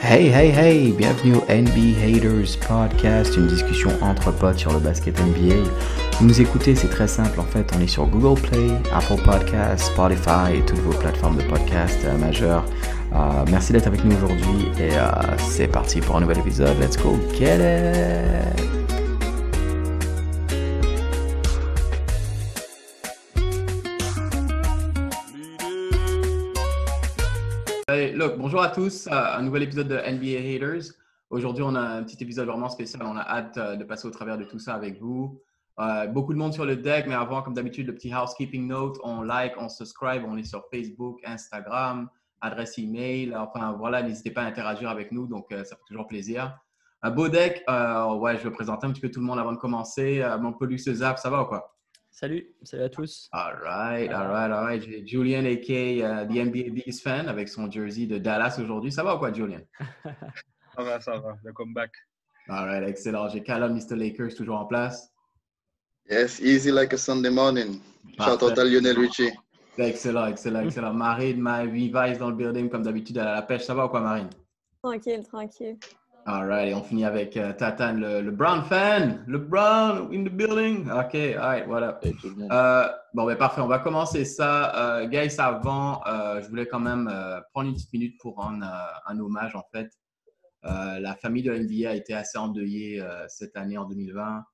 Hey, bienvenue au NB Haters Podcast, une discussion entre potes sur le basket NBA. Vous nous écoutez, c'est très simple, en fait, on est sur Google Play, Apple Podcasts, Spotify et toutes vos plateformes de podcast majeures. Merci d'être avec nous aujourd'hui et c'est parti pour un nouvel épisode, let's go get it! Look, bonjour à tous, un nouvel épisode de NBA Haters. Aujourd'hui, on a un petit épisode vraiment spécial. On a hâte de passer au travers de tout ça avec vous. Beaucoup de monde sur le deck, mais avant, comme d'habitude, le petit housekeeping note. On like, on subscribe, on est sur Facebook, Instagram, adresse email. Enfin, voilà, n'hésitez pas à interagir avec nous, donc ça fait toujours plaisir. Un beau deck. Je vais présenter un petit peu tout le monde avant de commencer. Montpellier, Zap, ça va ou quoi? Salut à tous. All right. J'ai Julien, a.k.a. The NBA Beast fan, avec son jersey de Dallas aujourd'hui. Ça va ou quoi, Julien? Ça va. Le comeback. All right, excellent. J'ai Callum, Mr. Lakers, toujours en place. Yes, easy like a Sunday morning. Shout out à Lionel Richie. Excellent. Marine, Mavi, Vice dans le building, comme d'habitude, à la pêche. Ça va ou quoi, Marine? Tranquille. All right, et on finit avec Tatane, le Brown fan. Le Brown in the building. OK, all right, voilà. Bon, parfait, on va commencer ça. Guys, avant, je voulais quand même prendre une petite minute pour rendre un hommage, en fait. La famille de NBA a été assez endeuillée cette année, en 2020.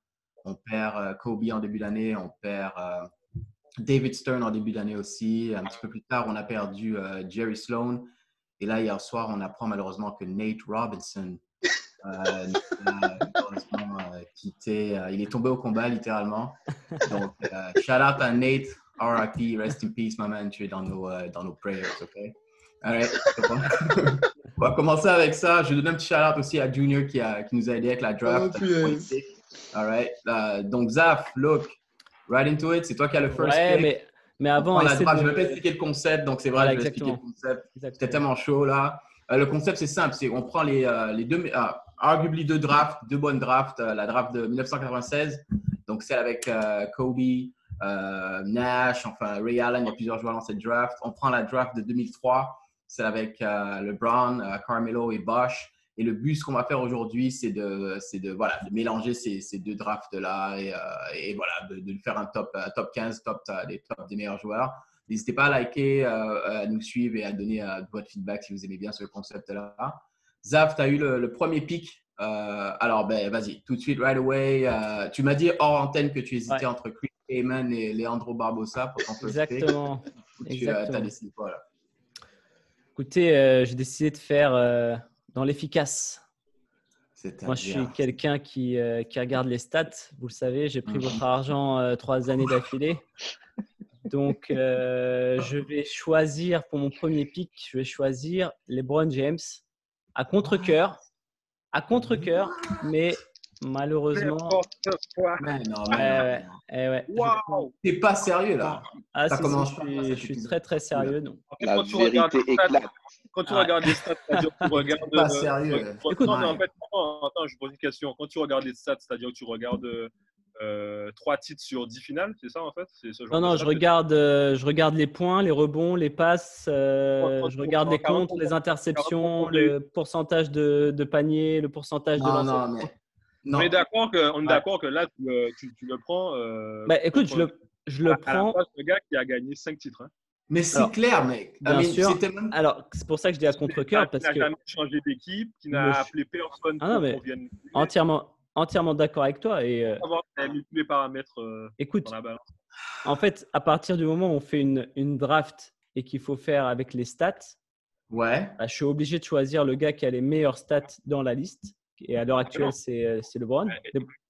On perd Kobe en début d'année. On perd David Stern en début d'année aussi. Un petit peu plus tard, on a perdu Jerry Sloan. Et là, hier soir, on apprend malheureusement que Nate Robinson... il est tombé au combat littéralement, donc shout out à Nate, RIP, rest in peace my man, tu es dans nos prayers, ok? Alright, on va commencer avec ça. Je donne un petit shout out aussi à Junior qui nous a aidé avec la draft. Alright, donc Zaf, look, right into it, c'est toi qui as le first pick. Mais avant, je vais pas expliquer le concept, donc c'est vrai, voilà, je vais expliquer le concept. C'était tellement chaud là. Le concept, c'est simple. On prend deux drafts, deux bonnes drafts. La draft de 1996, donc celle avec Kobe, Nash, enfin Ray Allen, il y a plusieurs joueurs dans cette draft. On prend la draft de 2003, celle avec LeBron, Carmelo et Bosch. Et le but, ce qu'on va faire aujourd'hui, c'est de mélanger ces deux drafts-là et voilà, de faire un top 15, top des meilleurs joueurs. N'hésitez pas à liker, à nous suivre et à donner votre feedback si vous aimez bien ce concept-là. Zaf, tu as eu le premier pick. Vas-y, tout de suite, right away. Tu m'as dit hors antenne que tu hésitais entre Chris Heyman et Leandro Barbosa pour ton first pick. Exactement. Tu as décidé quoi là? Écoutez, j'ai décidé de faire dans l'efficace. Moi, je suis quelqu'un qui regarde les stats. Vous le savez, j'ai pris votre argent 3 années d'affilée. Donc, je vais choisir pour mon premier pick, LeBron James à contre-cœur, mais malheureusement. Mais non. Wow. T'es pas sérieux là. Je suis très très sérieux. Non. La vérité éclate. Quand tu regardes les stats, c'est-à-dire que tu regardes. Pas sérieux. Écoute, non, mais en fait, attends, je pose une question. Quand tu regardes les stats, c'est-à-dire que tu regardes 3 titres sur 10 finales, c'est ça en fait? C'est ce genre de stats, je regarde les points, les rebonds, les passes, je regarde les comptes, les interceptions, le pourcentage de panier, le pourcentage de lancers. Non. Mais d'accord, on est d'accord que là, tu le prends… écoute, je le prends… À la place de gars qui a gagné 5 titres. Hein. Mais c'est clair, mec. Bien sûr. Alors, c'est pour ça que je dis à contre-cœur, parce que… Qui n'a jamais changé d'équipe, qui n'a appelé personne pour qu'on vienne… Entièrement d'accord avec toi. Et les paramètres. Écoute, dans la en fait, à partir du moment où on fait une draft et qu'il faut faire avec les stats, je suis obligé de choisir le gars qui a les meilleures stats dans la liste. Et à l'heure actuelle, c'est LeBron.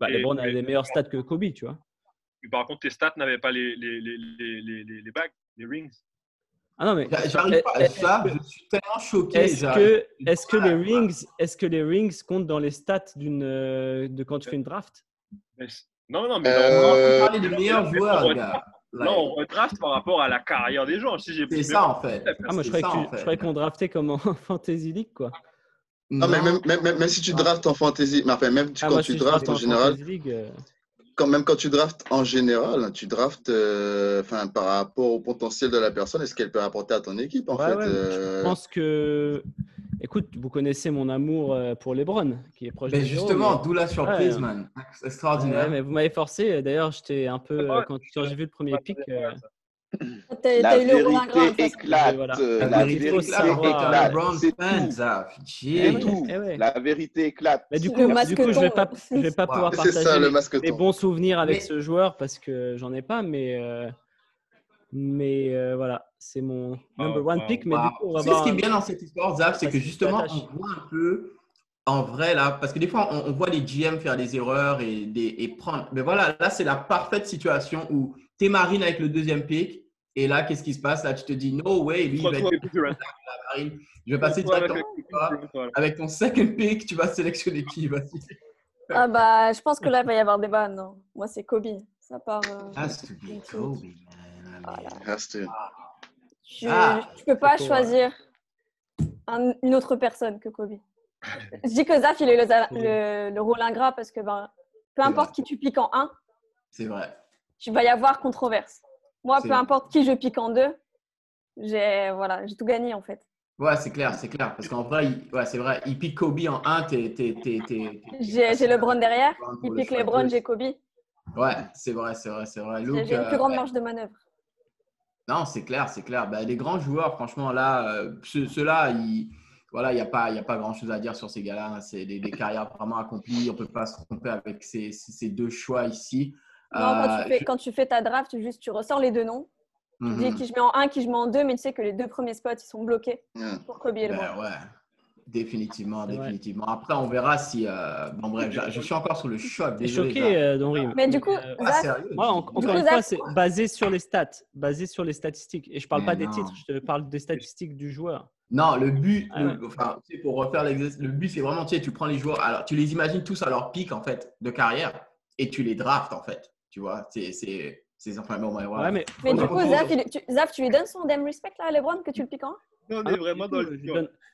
LeBron a les meilleures stats que Kobe, tu vois. Par contre, tes stats n'avaient pas les bagues, les rings. Ah non, mais j'arrive pas à ça, je suis tellement choqué. Est-ce que les rings comptent dans les stats de quand tu fais une draft? Non, mais on parlait des meilleurs joueurs, gars. Non, on draft par rapport à la carrière des gens. C'est ça, en fait. Ah, moi, je croyais qu'on draftait comme en Fantasy League, quoi. Non, mais même si tu draftes en Fantasy, mais enfin, même quand tu draftes en général. quand tu draftes en général, tu draftes par rapport au potentiel de la personne et ce qu'elle peut apporter à ton équipe. Je pense que… Écoute, vous connaissez mon amour pour LeBron, qui est proche de justement, d'où la surprise, man. Extraordinaire. Ouais, mais vous m'avez forcé. D'ailleurs, j'étais un peu… quand j'ai vu le premier pic… La vérité éclate. La vérité éclate. C'est tout. La vérité éclate. Du coup, je vais pas pouvoir partager des bons souvenirs avec ce joueur parce que j'en ai pas, mais voilà, c'est mon number one pick. Mais du coup, on va voir. Ce qui est bien dans cette histoire, Zab, c'est que justement, on voit un peu en vrai là, parce que des fois, on voit les GM faire des erreurs et prendre. Mais voilà, là, c'est la parfaite situation où t'es marine avec le deuxième pick. Et là, qu'est-ce qui se passe? Là, tu te dis, no way, lui, il va être plus la marine. Je vais passer directement avec ton second pick. Tu vas sélectionner qui? Ah bah, je pense que là, il va y avoir débat, non? Moi, c'est Kobe. Ça part… has to be Kobe, man. Voilà. Has to. Tu peux pas choisir une autre personne que Kobe. Je dis que Zaf, il est le rôle ingrat parce que peu importe qui tu piques en 1, c'est vrai. Tu vas y avoir controverse. Moi, peu importe qui je pique en 2, j'ai tout gagné en fait. Ouais, c'est clair. Parce qu'en vrai, c'est vrai, il pique Kobe en 1, j'ai LeBron derrière, il pique LeBron, j'ai Kobe. Ouais, c'est vrai. Luke, j'ai une plus grande marge de manœuvre. Non, c'est clair. Bah, les grands joueurs, franchement, là, ceux-là, il n'y a pas grand-chose à dire sur ces gars-là. Hein. C'est des carrières vraiment accomplies. On ne peut pas se tromper avec ces deux choix ici. Non, quand tu fais ta draft, tu ressors les deux noms. Mm-hmm. Tu dis qui je mets en 1, qui je mets en 2, mais tu sais que les deux premiers spots, ils sont bloqués pour Kobe et LeBron. Ouais, définitivement. Après, on verra si… Bon, bref, je suis encore sur le choc. T'es choqué, Donry. Mais du coup, encore une fois, c'est basé sur les stats, basé sur les statistiques. Et je ne parle pas des titres, je te parle des statistiques du joueur. Non, le but, pour refaire l'exercice, le but, c'est vraiment, tu prends les joueurs, alors, tu les imagines tous à leur pic, en fait, de carrière, et tu les draftes, en fait. Tu vois, c'est enfin bon, mais du coup, Zaf, tu lui donnes son damn respect là à LeBron que tu le piques en? Non, on est vraiment dans le…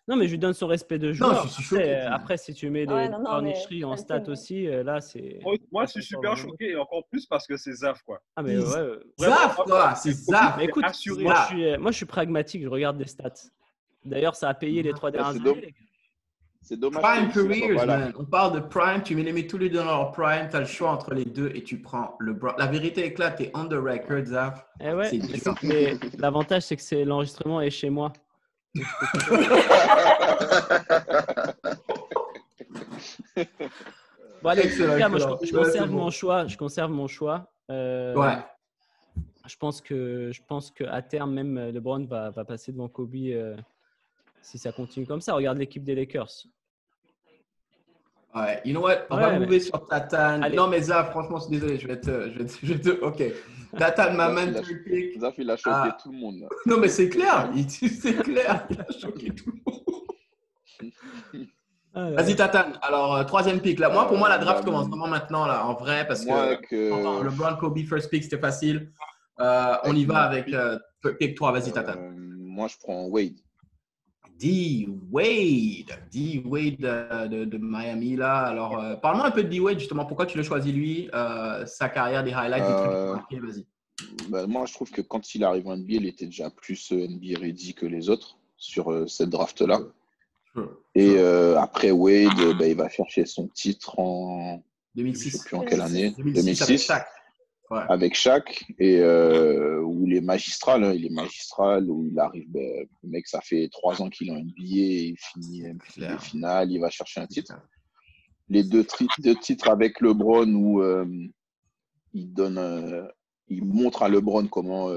Non, mais je lui donne son respect de joueur. Non, je suis choqué. Après, si tu mets des cornicheries en stats aussi, là, c'est… Moi, je suis super choqué et encore plus parce que c'est Zaf, quoi. Ah, mais ouais. Zaf, quoi. C'est Zaf. Écoute, moi, je suis pragmatique. Je regarde des stats. D'ailleurs, ça a payé les 3 dernières années. C'est dommage. Prime careers, man. On parle de prime. Tu mets tous les deux dans leur prime. Tu as le choix entre les deux et tu prends LeBron. La vérité éclate. Tu es on the record, Zaf. Mais l'avantage, c'est que l'enregistrement est chez moi. Bon, allez, je conserve mon choix. Ouais. Je pense que à terme, même LeBron va passer devant Kobe si ça continue comme ça. Regarde l'équipe des Lakers. Ouais, you know what? On va mouver sur Tatane. Allez. Non, mais Zaf, franchement, je suis désolé, je vais te OK. Tatane, ma man, Zaf, il a choqué tout le monde. Non, mais c'est clair. Il a choqué tout le monde. Vas-y, Tatane. Alors, troisième pick. Là, moi, pour moi, la draft commence vraiment maintenant, là, en vrai, parce que LeBron, Kobe, first pick, c'était facile. On y va avec pick 3. Vas-y, Tatane. Moi, je prends Wade. D. Wade de Miami, là. Alors, parle-moi un peu de D. Wade, justement. Pourquoi tu l'as choisi, lui, sa carrière, des highlights, des trucs. Vas-y. Ben, moi, je trouve que quand il arrive en NBA, il était déjà plus NBA ready que les autres sur cette draft-là. Sure. Et après Wade, il va chercher son titre en… 2006. Je ne sais plus en quelle année. 2006. Avec Shaq, et où il est magistral, où il arrive, le mec, ça fait 3 ans qu'il est en NBA, il finit les finales, il va chercher un titre. Les deux titres avec LeBron où il montre à LeBron comment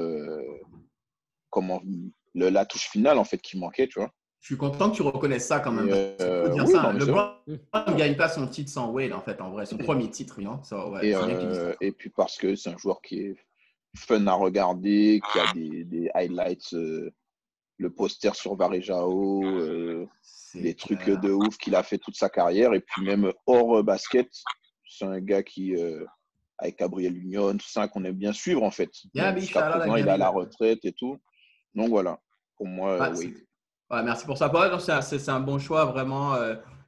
la touche finale en fait qui manquait, tu vois. Je suis content que tu reconnaisses ça quand même. LeBron ne gagne pas son titre sans Wade, en fait, en vrai, son premier titre. Non, ça, et puis parce que c'est un joueur qui est fun à regarder, qui a des highlights, le poster sur Varejao, des trucs de ouf qu'il a fait toute sa carrière. Et puis même hors basket, c'est un gars qui… avec Gabriel Union, tout ça, qu'on aime bien suivre, en fait. Il est à la retraite et tout. Donc voilà, pour moi, Wade. Ouais, merci pour ça. C'est un bon choix, vraiment.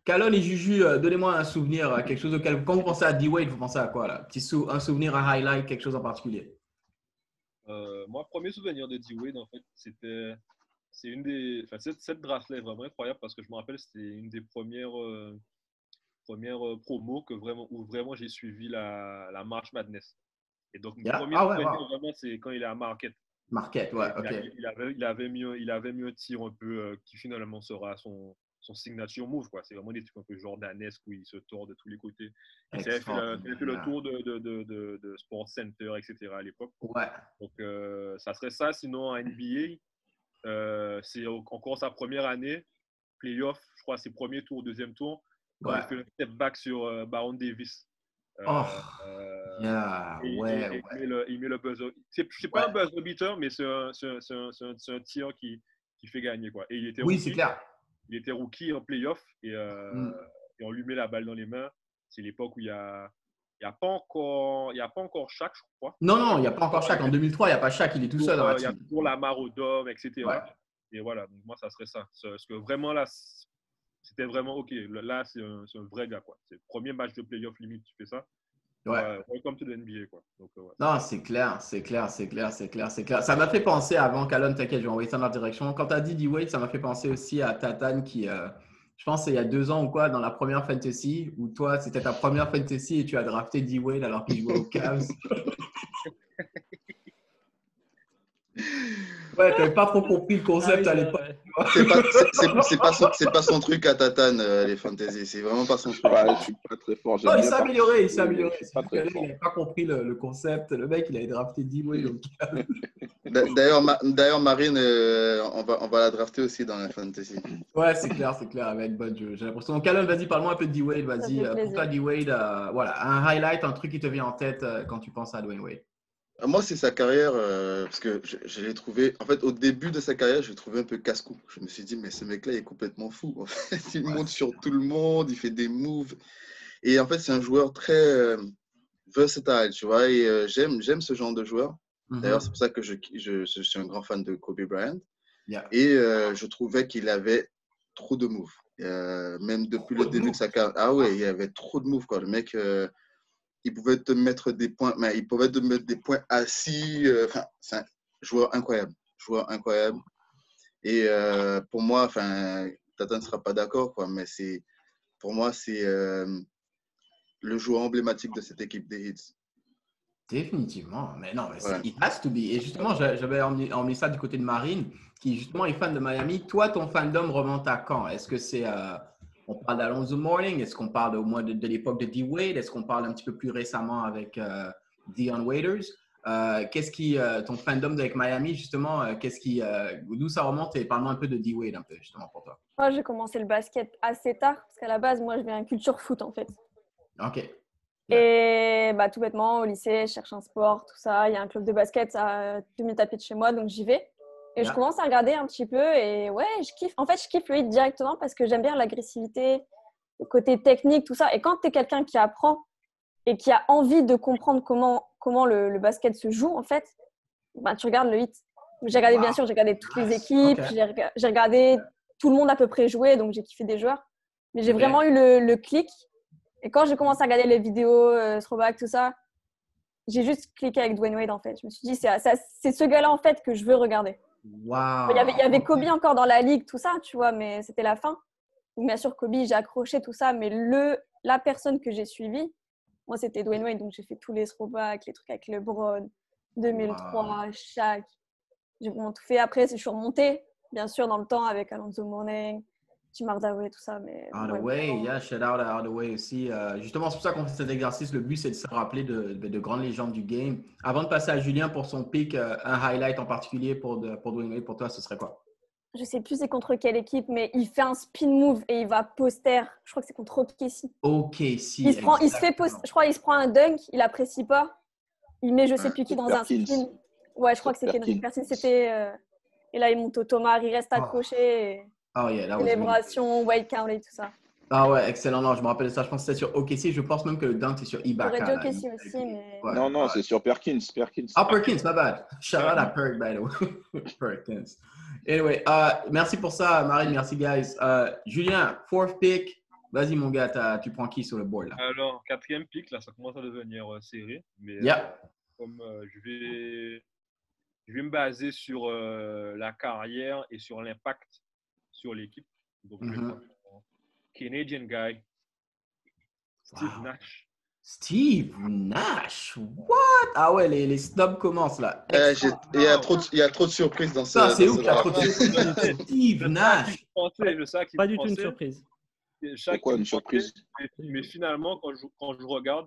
Calonne et Juju, donnez-moi un souvenir, quelque chose auquel… Quand vous pensez à D-Wade, vous pensez à quoi là? Un souvenir, un highlight, quelque chose en particulier? Moi, premier souvenir de D-Wade, en fait, c'est une des… Enfin, cette draft-là est vraiment incroyable parce que je me rappelle, c'était une des premières promos où vraiment j'ai suivi la March Madness. Et donc, mon premier souvenir, vraiment, c'est quand il est à Marquette. Marquette, ouais, ok. Il avait mis un tir un peu qui finalement sera son signature move, quoi. C'est vraiment des trucs un peu jordanesques où il se tord de tous les côtés. Il avait fait le tour de Sports Center, etc. à l'époque. Ouais. Donc, ça serait ça. Sinon, en NBA, c'est encore sa première année. Playoff, je crois, c'est premier tour, deuxième tour. Quand il fait le step back sur Baron Davis. Il met le buzzer. C'est pas un buzzer beater, mais c'est un tir qui fait gagner, quoi. Et il était rookie, c'est clair. Il était rookie en playoff et on lui met la balle dans les mains. C'est l'époque où il n'y a pas encore Shaq, je crois. Non, il n'y a pas encore Shaq. En 2003, il n'y a pas Shaq, il est tout seul. Il y a toujours la Marodome, etc. Ouais. Et voilà, donc moi, ça serait ça. Parce que vraiment, là, c'était vraiment OK. Là, c'est un vrai gars, quoi. C'est le premier match de playoff limite, tu fais ça. Ouais. Welcome to the NBA, quoi. Donc, ouais. Non, c'est clair. Ça m'a fait penser avant, Calonne, t'inquiète, je vais envoyer ça dans la direction. Quand tu as dit D-Wade, ça m'a fait penser aussi à Tatane qui, je pense, il y a 2 ans ou quoi, dans la première fantasy, où toi, c'était ta première fantasy et tu as drafté D-Wade alors qu'il jouait aux Cavs. Ouais, t'avais pas trop compris le concept à l'époque. C'est pas son truc à Tatane, les fantaisies. C'est vraiment pas son truc. Je suis pas très fort. Non, il s'est amélioré. Il n'avait pas compris le concept. Le mec, il avait drafté D-Wade. D'ailleurs, Marine, on va la drafter aussi dans la fantasy. Ouais, c'est clair. Avec bonne jeu. J'ai l'impression. Donc, Calonne, vas-y, parle-moi un peu de D-Wade. Vas-y. Pour toi, D-Wade, voilà, un highlight, un truc qui te vient en tête quand tu penses à Dwyane Wade. Moi, c'est sa carrière, parce que je l'ai trouvé… En fait, au début de sa carrière, je l'ai trouvé un peu casse-cou. Je me suis dit, mais ce mec-là, il est complètement fou. En fait, il monte sur tout le monde, il fait des moves. Et en fait, c'est un joueur très versatile, tu vois. Et j'aime ce genre de joueur. Mm-hmm. D'ailleurs, c'est pour ça que je suis un grand fan de Kobe Bryant. Yeah. Et je trouvais qu'il avait trop de moves. Même depuis le début de sa carrière. Ah ouais, il avait trop de moves, quoi. Le mec… il pouvait te mettre des points, mais il pouvait te mettre des points assis. C'est un joueur incroyable. Et pour moi, Tata ne sera pas d'accord, quoi, mais c'est le joueur emblématique de cette équipe des Heat. Définitivement, mais it has to be. Et justement, j'avais emmené ça du côté de Marine, qui justement est fan de Miami. Toi, ton fandom remonte à quand? Est-ce que c'est… On parle d'Alonzo Mourning, est-ce qu'on parle au moins de l'époque de D-Wade? Est-ce qu'on parle un petit peu plus récemment avec Deion Waiters? Qu'est-ce qui, ton fandom avec Miami, justement, qu'est-ce qui, d'où ça remonte? Et parle-moi un peu de D-Wade, un peu, justement, pour toi. Moi, j'ai commencé le basket assez tard, parce qu'à la base, moi, je viens de culture foot, en fait. OK. Et tout bêtement, au lycée, je cherche un sport, tout ça. Il y a un club de basket à 2 minutes à pied de chez moi, donc j'y vais. Et je commence à regarder un petit peu et je kiffe. En fait, je kiffe le hit directement parce que j'aime bien l'agressivité, le côté technique, tout ça. Et quand tu es quelqu'un qui apprend et qui a envie de comprendre comment le basket se joue, en fait, tu regardes le hit. J'ai regardé, bien sûr, toutes les équipes. Okay. J'ai regardé tout le monde à peu près jouer, donc j'ai kiffé des joueurs. Mais j'ai vraiment eu le clic. Et quand j'ai commencé à regarder les vidéos, throwback, tout ça, j'ai juste cliqué avec Dwyane Wade, en fait. Je me suis dit, c'est ce gars-là, en fait, que je veux regarder. Wow. Il y avait Kobe encore dans la ligue, tout ça, tu vois, mais c'était la fin. Donc, bien sûr, Kobe, j'ai accroché tout ça, mais la personne que j'ai suivie, moi, c'était Dwyane Wade, donc j'ai fait tous les throwbacks, les trucs avec LeBron, 2003, Shaq. J'ai vraiment tout fait. Après, je suis remontée, bien sûr, dans le temps avec Alonzo Mourning, Tim Hardaway, tout ça. Mais Hardaway, shout out à Hardaway aussi. Justement, c'est pour ça qu'on fait cet exercice. Le but, c'est de se rappeler de grandes légendes du game. Avant de passer à Julien pour son pick, un highlight en particulier pour Dwyane Wade, pour toi, ce serait quoi? Je ne sais plus c'est contre quelle équipe, mais il fait un spin move et il va poster. Je crois que c'est contre OKC. Il se fait poster. Je crois qu'il se prend un dunk, il n'apprécie pas. Il met je ne sais plus qui dans Perkins. Un spin. Ouais, je crois que c'est Kendrick Perkins. C'était, et là, il monte au Thomas, il reste accroché. Et... célébration, Wade Count et tout ça. Ah ouais, excellent. Non, je me rappelle ça. Je pense que c'était sur OKC. Je pense même que le dunk, c'est sur Ibaka. J'aurais dit OKC aussi, mais… Ouais. Non, c'est sur Perkins. Ah, Perkins, my bad. Shout out à Perk, by the way. Perkins. Anyway, merci pour ça, Marine. Merci, guys. Julien, fourth pick. Vas-y, mon gars, tu prends qui sur le board là? Alors, quatrième pick, là, ça commence à devenir serré. Mais comme je vais me baser sur la carrière et sur l'impact sur l'équipe. Donc, je vais prendre Canadian guy, Steve Nash. Steve Nash, what? Ah ouais, les snobs commencent là. Il y a trop de surprises dans ça. C'est ouf, il y a trop de surprises. Steve Nash. Pas du tout une surprise. Pourquoi une surprise? Mais finalement, quand je regarde,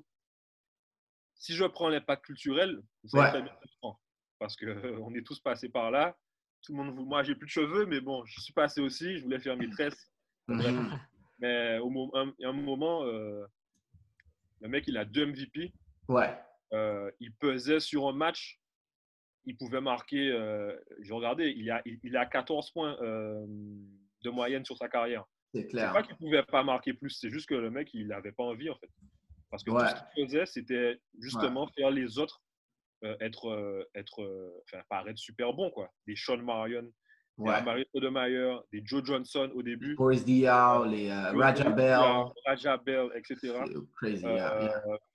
si je prends l'impact culturel, ça me prend. Parce qu'on est tous passés par là. Tout le monde, moi, j'ai plus de cheveux, mais bon, je suis passé aussi. Je voulais faire mes tresses. Mais à un moment... Le mec, il a deux MVP. Ouais. Il pesait sur un match. Il pouvait marquer. Je regardais, il a 14 points de moyenne sur sa carrière. C'est clair. C'est pas qu'il pouvait pas marquer plus. C'est juste que le mec, il n'avait pas envie, en fait. Parce que tout ce qu'il faisait, c'était justement faire les autres paraître super bon, quoi. Des Sean Marion, des Mario Odomeyer, des Joe Johnson au début. Boris Diaw, les Raja Bell, etc. Crazy,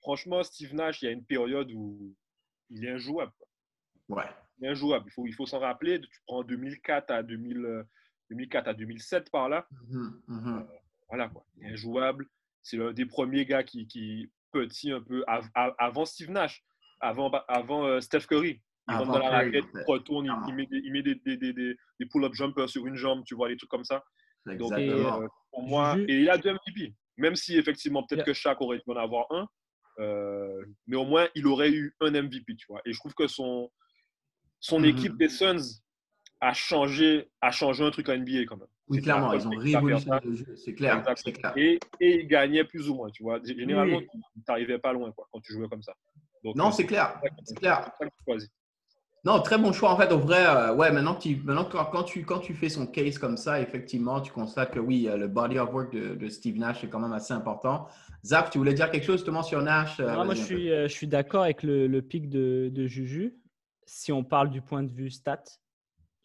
franchement, Steve Nash, il y a une période où il est injouable. Ouais. Il est injouable. Il faut s'en rappeler. Tu prends 2004 à 2007 par là. Voilà, quoi. Il est injouable. C'est l'un des premiers gars qui petit un peu avant Steve Nash, avant Steph Curry. Il rentre dans la raquette, il retourne, il met des pull-up jumpers sur une jambe, tu vois, des trucs comme ça. Donc, pour moi, et il a deux MVP. Même si, effectivement, peut-être que Shaq aurait dû en avoir un, mais au moins, il aurait eu un MVP, tu vois. Et je trouve que son équipe des Suns a changé un truc à NBA, quand même. Oui, clairement, ils ont révolutionné le jeu, c'est clair. Et ils gagnaient plus ou moins, tu vois. Généralement, tu n'arrivais pas loin, quoi, quand tu jouais comme ça. Donc, non, c'est clair, c'est clair. Non, très bon choix. En fait, au vrai, maintenant, quand tu fais son case comme ça, effectivement, tu constates que oui, le body of work de Steve Nash est quand même assez important. Zach, tu voulais dire quelque chose justement sur Nash? Non, moi, je suis d'accord avec le pic de Juju. Si on parle du point de vue stat,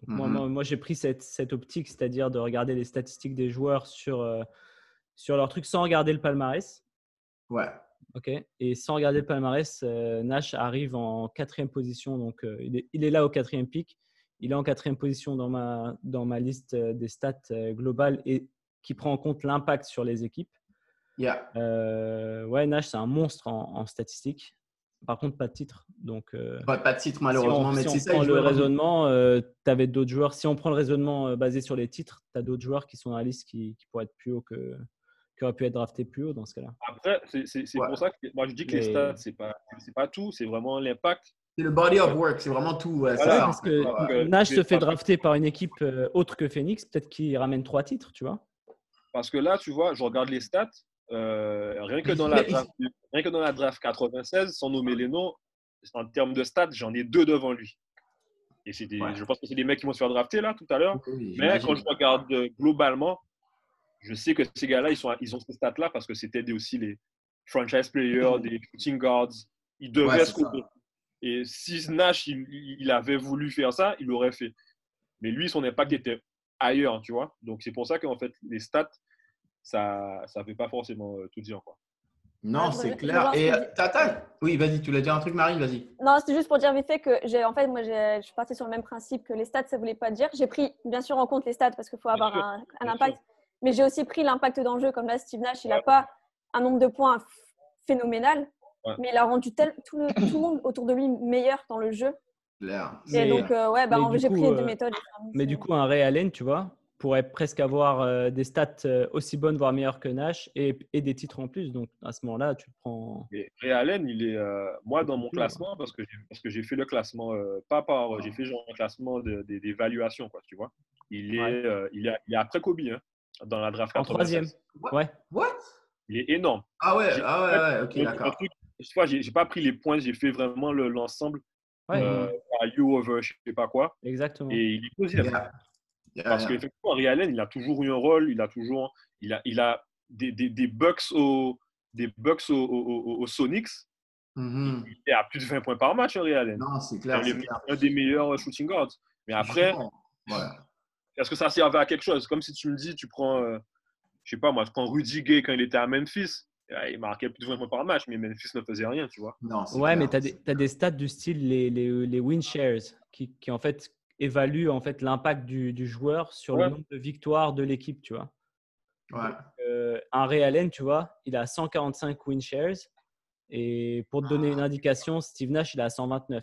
moi, j'ai pris cette optique, c'est-à-dire de regarder les statistiques des joueurs sur leur truc sans regarder le palmarès. Ouais. Ok, et sans regarder le palmarès, Nash arrive en 4e position, donc il est là au 4e pick. Il est en 4e position dans ma liste des stats globales et qui prend en compte l'impact sur les équipes. Yeah. Nash, c'est un monstre en statistiques. Par contre, pas de titre. Donc, pas de titre, malheureusement. Tu avais d'autres joueurs. Si on prend le raisonnement basé sur les titres, tu as d'autres joueurs qui sont dans la liste qui pourraient être plus haut que… aurait pu être drafté plus haut dans ce cas-là. Après, c'est pour ça que moi je dis que les stats, c'est pas tout, c'est vraiment l'impact. C'est le body of work, c'est vraiment tout. Parce que Nash se fait drafter par une équipe autre que Phoenix, peut-être qu'il ramène 3 titres, tu vois. Parce que là, tu vois, je regarde les stats, rien que dans la draft 96, sans nommer les noms, en termes de stats, j'en ai 2 devant lui. Et je pense que c'est des mecs qui vont se faire drafter là tout à l'heure. Oui, mais quand je regarde globalement, je sais que ces gars-là, ils ont ces stats-là parce que c'était aussi les franchise players, des shooting guards. Ils devaient se couper. Et si Nash, il avait voulu faire ça, il l'aurait fait. Mais lui, son impact était ailleurs, tu vois. Donc, c'est pour ça qu'en fait, les stats, ça ne veut pas forcément tout dire, quoi. Non, ah, c'est clair. Et Tata, oui, vas-y, tu l'as dit un truc, Marie, vas-y. Non, c'est juste pour dire vite fait que je suis partie sur le même principe que les stats, ça ne voulait pas dire. J'ai pris, bien sûr, en compte les stats parce qu'il faut avoir un impact. Sûr. Mais j'ai aussi pris l'impact dans le jeu. Comme là, Steve Nash, il n'a pas un nombre de points phénoménal, mais il a rendu tout le monde autour de lui meilleur dans le jeu. Clair. Et donc, j'ai pris les deux méthodes. Mais du coup, un Ray Allen, tu vois, pourrait presque avoir des stats aussi bonnes, voire meilleures que Nash et des titres en plus. Donc, à ce moment-là, tu prends… Et Ray Allen, il est… moi, dans mon classement, parce que j'ai fait le classement… j'ai fait genre un classement des valuations, quoi, tu vois. Il est après Kobe, hein. Dans la draft 96. En 3e. What? Il est énorme. Ok, d'accord. Cette fois, j'ai pas pris les points, j'ai fait vraiment l'ensemble. You over, je sais pas quoi. Exactement. Et il est 2e. Parce qu'effectivement, Ray Allen, il a toujours eu un rôle, il a des Bucks aux Sonics. Il est à plus de 20 points par match, Ray Allen. Non, c'est clair. Un des meilleurs shooting guards. Mais après… Est-ce que ça servait à quelque chose? Comme si tu me dis, tu prends je sais pas moi, quand Rudy Gay, quand il était à Memphis, il marquait plus de 20 points par match, mais Memphis ne faisait rien, tu vois. Non, ouais, mais t'as des stats du style les win shares qui en fait évaluent en fait l'impact du joueur sur le nombre de victoires de l'équipe, tu vois. Ouais. Donc, un Ray Allen, tu vois, il a 145 win shares et pour te donner une indication, Steve Nash il a 129,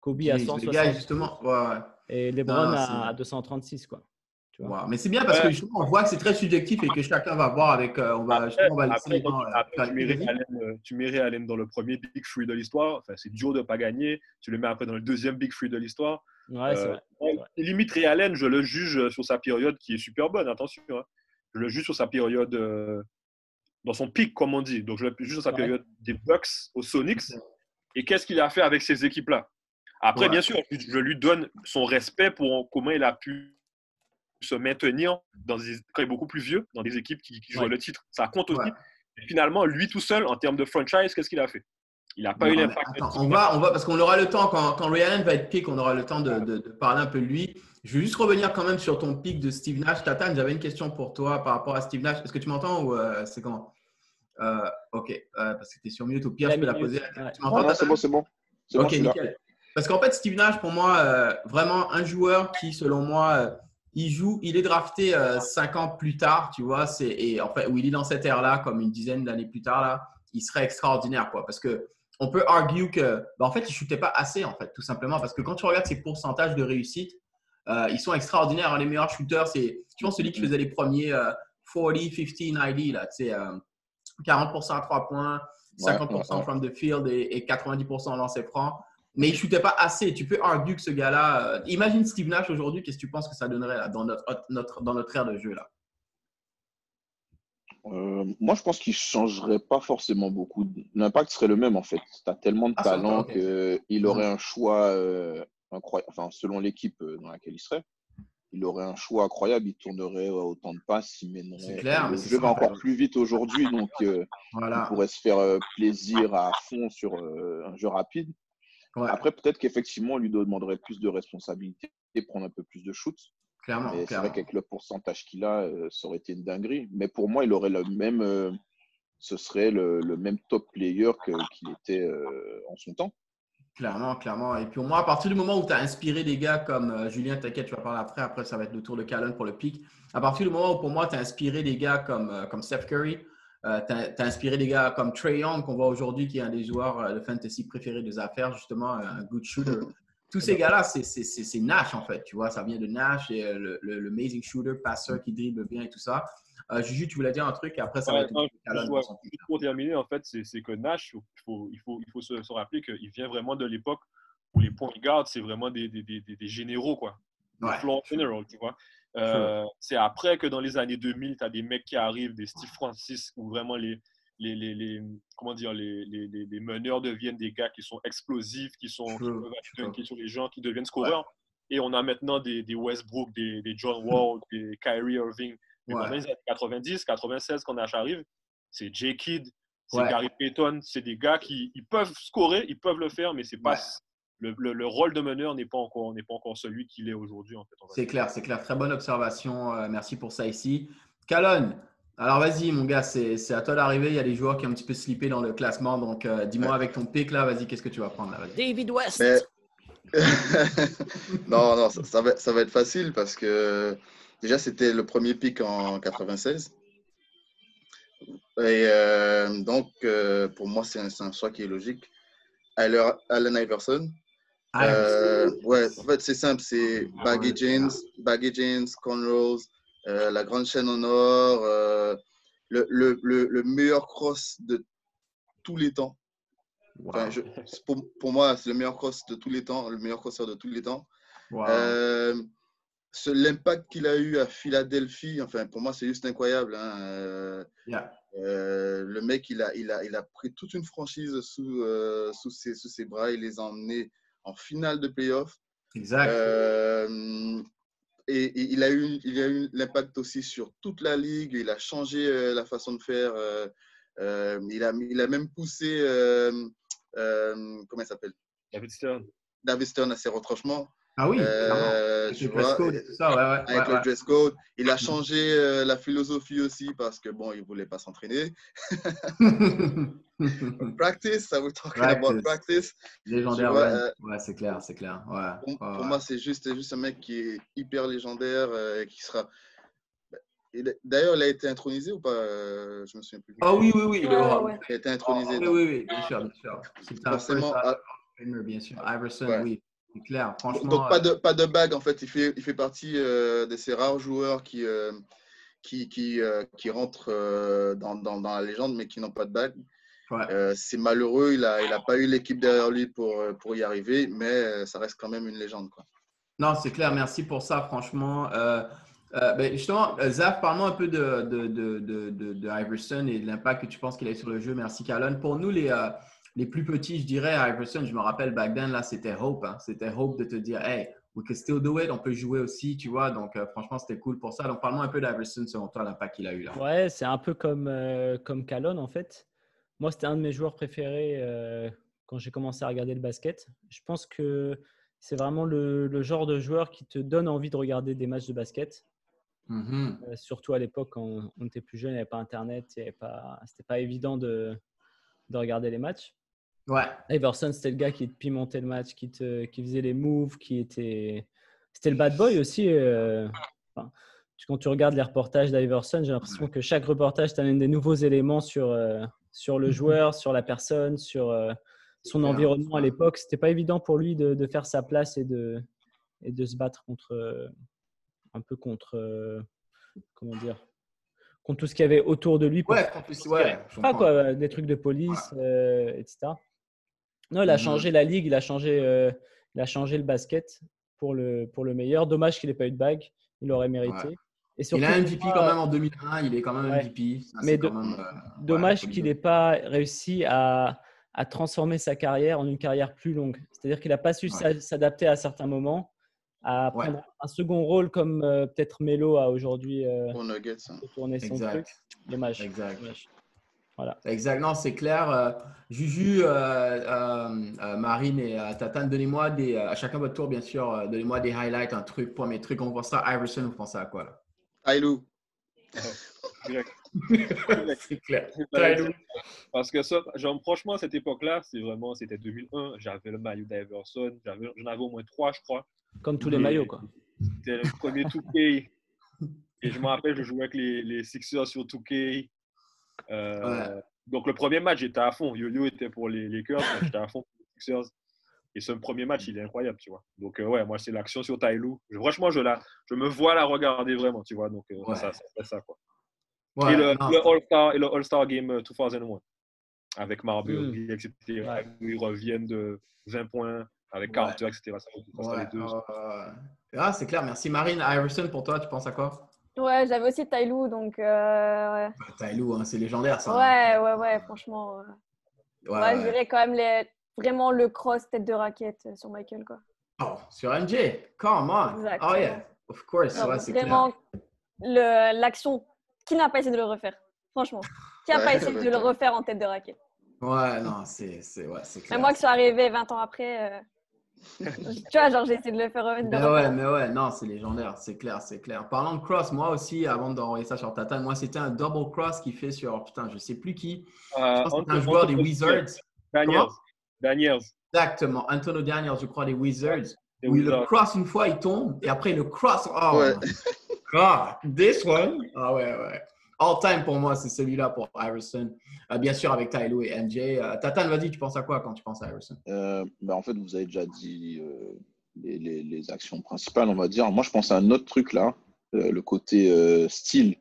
Kobe a 160. Les gars, justement, ouais. Et LeBron a 236 quoi. Wow. Mais c'est bien parce que justement on voit que c'est très subjectif et que chacun va voir avec tu mets Ray Allen dans le premier Big Three de l'histoire, enfin, c'est dur de pas gagner, tu le mets après dans le deuxième Big Three de l'histoire, c'est vrai. Limite Ray Allen je le juge sur sa période qui est super bonne, attention hein. Je le juge sur sa période dans son pic comme on dit, donc je le juge sur sa période des Bucks aux Sonics et qu'est-ce qu'il a fait avec ces équipes là après bien sûr je lui donne son respect pour comment il a pu se maintenir quand il est beaucoup plus vieux dans des équipes qui jouent le titre. Ça compte aussi. Et finalement, lui tout seul, en termes de franchise, qu'est-ce qu'il a fait ? Il n'a pas eu l'impact. Attends, on va, parce qu'on aura le temps, quand Ray Allen va être pick, on aura le temps de parler un peu de lui. Je veux juste revenir quand même sur ton pick de Steve Nash. Tatane, j'avais une question pour toi par rapport à Steve Nash. Est-ce que tu m'entends ou c'est comment ? Ok, parce que tu es sur mute, au pire, je peux la poser. Tu m'entends ? Non, c'est bon. C'est ok, bon, nickel. Parce qu'en fait, Steve Nash, pour moi, vraiment un joueur qui, selon moi, il est drafté 5 ans plus tard, tu vois, où il est dans cette ère-là, comme une dizaine d'années plus tard, là, il serait extraordinaire, quoi. Parce qu'on peut arguer que, en fait, il ne shootait pas assez, en fait, tout simplement. Parce que quand tu regardes ses pourcentages de réussite, ils sont extraordinaires. Hein, les meilleurs shooters, tu vois, celui qui faisait les premiers 40, 50, 90, là, tu sais, 40% à 3 points, 50% from the field et 90% en lancer franc. Mais il ne shootait pas assez. Tu peux arguer que ce gars-là… Imagine Steve Nash aujourd'hui, qu'est-ce que tu penses que ça donnerait là, dans notre ère de jeu là? Moi, je pense qu'il ne changerait pas forcément beaucoup. L'impact serait le même en fait. Tu as tellement de talent qu'il aurait un choix incroyable. Enfin, selon l'équipe dans laquelle il serait, il aurait un choix incroyable. Il tournerait autant de passes. Il mènerait… C'est clair. Le jeu va encore plus vite aujourd'hui. Donc, il pourrait se faire plaisir à fond sur un jeu rapide. Ouais. Après, peut-être qu'effectivement, on lui demanderait plus de responsabilité et prendre un peu plus de shoots. Clairement. Et c'est vrai qu'avec le pourcentage qu'il a, ça aurait été une dinguerie. Mais pour moi, il aurait le même… ce serait le même top player qu'il était en son temps. Clairement. Et puis au moins, à partir du moment où tu as inspiré des gars comme… Julien, t'inquiète, tu vas parler après. Après, ça va être le tour de Callen pour le pic. À partir du moment où, pour moi, tu as inspiré des gars comme Steph Curry, t'as inspiré des gars comme Trae Young, qu'on voit aujourd'hui, qui est un des joueurs de fantasy préférés des affaires, justement, un good shooter. Tous ces gars-là, c'est Nash, en fait. Tu vois, ça vient de Nash, et le amazing shooter, passeur qui dribble bien et tout ça. Juju, tu voulais dire un truc, et après, ça va être… Pour terminer, en fait, c'est que Nash, il faut se rappeler qu'il vient vraiment de l'époque où les point guards, c'est vraiment des généraux, quoi. Ouais. Floor general, tu vois. C'est après que dans les années 2000, tu as des mecs qui arrivent, des Steve Francis, où vraiment les meneurs deviennent des gars qui sont explosifs, qui sont les gens qui deviennent scoreurs. Ouais. Et on a maintenant des Westbrook, des John Wall, des Kyrie Irving. Mais pendant les années 90, 96, quand Nash arrive, c'est J. Kidd, c'est Gary Payton, c'est des gars qui ils peuvent scorer, ils peuvent le faire, mais c'est pas… Le rôle de meneur n'est pas encore celui qu'il est aujourd'hui. En fait, c'est clair. Très bonne observation. Merci pour ça ici. Callen, alors vas-y mon gars, c'est à toi d'arriver. Il y a des joueurs qui ont un petit peu slippé dans le classement. Donc, dis-moi avec ton pick là, vas-y, qu'est-ce que tu vas prendre là? David West. Non, ça va être facile parce que déjà, c'était le premier pick en 96. Et donc, pour moi, c'est un choix qui est logique. Allen Iverson. En fait, c'est simple, c'est Baggy Jeans, Conros, la grande chaîne en or, le meilleur cross de tous les temps. Enfin, pour moi, c'est le meilleur cross de tous les temps, le meilleur crosseur de tous les temps. Wow. L'impact qu'il a eu à Philadelphie, enfin, pour moi, c'est juste incroyable. Hein. Le mec, il a pris toute une franchise sous ses bras. Il les a emmenés en finale de play-off. Exact. Et il a eu l'impact aussi sur toute la ligue. Il a changé la façon de faire. Il a même poussé… comment il s'appelle ? David Stern à ses retranchements. Ah oui, tu vois, dress code, ça, ouais, avec le dress code. Il a changé la philosophie aussi parce que, bon, il ne voulait pas s'entraîner. Practice, ça vous talking about practice. Légendaire, vois, ouais, c'est clair. Ouais, pour moi, c'est juste un mec qui est hyper légendaire et qui sera… D'ailleurs, il a été intronisé ou pas? Je me souviens plus. Ah oui, il a été intronisé. Oui, bien sûr. C'est forcément… Bien sûr, Iverson, oui. Clair, franchement. Donc, pas de bague, en fait. Il fait partie de ces rares joueurs qui rentrent dans la légende, mais qui n'ont pas de bague. Ouais. C'est malheureux. Il a pas eu l'équipe derrière lui pour y arriver, mais ça reste quand même une légende, quoi. Non, c'est clair. Merci pour ça, franchement. Justement, Zaf, parlons un peu de Iverson et de l'impact que tu penses qu'il a eu sur le jeu. Merci, Calonne. Pour nous, les plus petits, je dirais, Iverson, je me rappelle, back then, là, c'était Hope. Hein. C'était Hope de te dire, hey, we can still do it, on peut jouer aussi, tu vois. Donc, franchement, c'était cool pour ça. Donc, parle-moi un peu d'Iverson, selon toi, l'impact qu'il a eu là. Ouais, c'est un peu comme Calonne, en fait. Moi, c'était un de mes joueurs préférés quand j'ai commencé à regarder le basket. Je pense que c'est vraiment le genre de joueur qui te donne envie de regarder des matchs de basket. Mm-hmm. Surtout à l'époque, quand on était plus jeune, il n'y avait pas Internet, c'était pas évident de regarder les matchs. Ouais. Iverson, c'était le gars qui te pimentait le match, qui faisait les moves, c'était le bad boy aussi. Quand tu regardes les reportages d'Iverson, j'ai l'impression que chaque reportage t'amène des nouveaux éléments sur le joueur, sur la personne, sur son environnement à l'époque. C'était pas évident pour lui de faire sa place et de se battre contre tout ce qu'il y avait autour de lui. Des trucs de police, etc. Non, il a changé la ligue, il a changé le basket pour le meilleur. Dommage qu'il n'ait pas eu de bague, il aurait mérité. Ouais. Et surtout, il a un MVP quand même en 2001, il est quand même MVP. Ça, mais dommage qu'il n'ait pas réussi à transformer sa carrière en une carrière plus longue. C'est-à-dire qu'il n'a pas su s'adapter à certains moments, à prendre un second rôle comme peut-être Melo a aujourd'hui tourné son truc. Dommage. Exact. Voilà. Exact. Non, c'est clair. Juju, Marine et Tatane, donnez-moi à chacun votre tour, bien sûr, donnez-moi des highlights, un truc, premier truc. On pense à Iverson, vous pensez à quoi là? Tyloo. C'est clair. Tyloo. Parce que ça, genre, franchement, à cette époque-là, c'était 2001. J'avais le maillot d'Iverson. J'en avais au moins 3, je crois. Comme tous les maillots, quoi. C'était le premier 2K. Et je me rappelle, je jouais avec les Sixers sur 2K. Donc, le premier match, j'étais à fond. Yo-Yo était pour les Lakers, j'étais à fond pour les Sixers. Et ce premier match, il est incroyable, tu vois. Donc, moi, c'est l'action sur Tyloo. Franchement, je me vois la regarder vraiment, tu vois. Donc, ça, quoi. Ouais, et le All-Star Game 2001, avec Marbury, etc. Ouais. Ils reviennent de 20 points. Avec Carter, etc. Ça, les deux. C'est clair. Merci. Marine, Iverson, pour toi, tu penses à quoi? Ouais, j'avais aussi Tyloo, donc… Tyloo, hein, c'est légendaire, ça. Ouais, franchement. Ouais, je dirais quand même vraiment le cross tête de raquette sur Michael, quoi. Oh, sur MJ? Come on! Exact. Oh yeah, of course. Non, c'est vraiment clair. L'action… Qui n'a pas essayé de le refaire? Franchement. Qui n'a pas essayé de le refaire en tête de raquette? Ouais, non, c'est clair. Mais moi qui suis arrivé 20 ans après… tu vois, genre, j'ai essayé de le faire revenir. Mais non, c'est légendaire, c'est clair. Parlant de cross, moi aussi, avant d'envoyer ça sur Tatane, moi, c'était un double cross qu'il fait sur, putain, je sais plus qui. Je pense que c'était un joueur des Wizards. Daniels. Exactement, Antonio Daniels, je crois, des Wizards. Où il le cross une fois, il tombe, et après, il le cross. Oh, God, this one. Ah, ouais. All time pour moi, c'est celui-là pour Iverson. Bien sûr, avec Tyloo et MJ. Tatane, vas-y, tu penses à quoi quand tu penses à Iverson? En fait, vous avez déjà dit les actions principales, on va dire. Moi, je pense à un autre truc là, le côté style.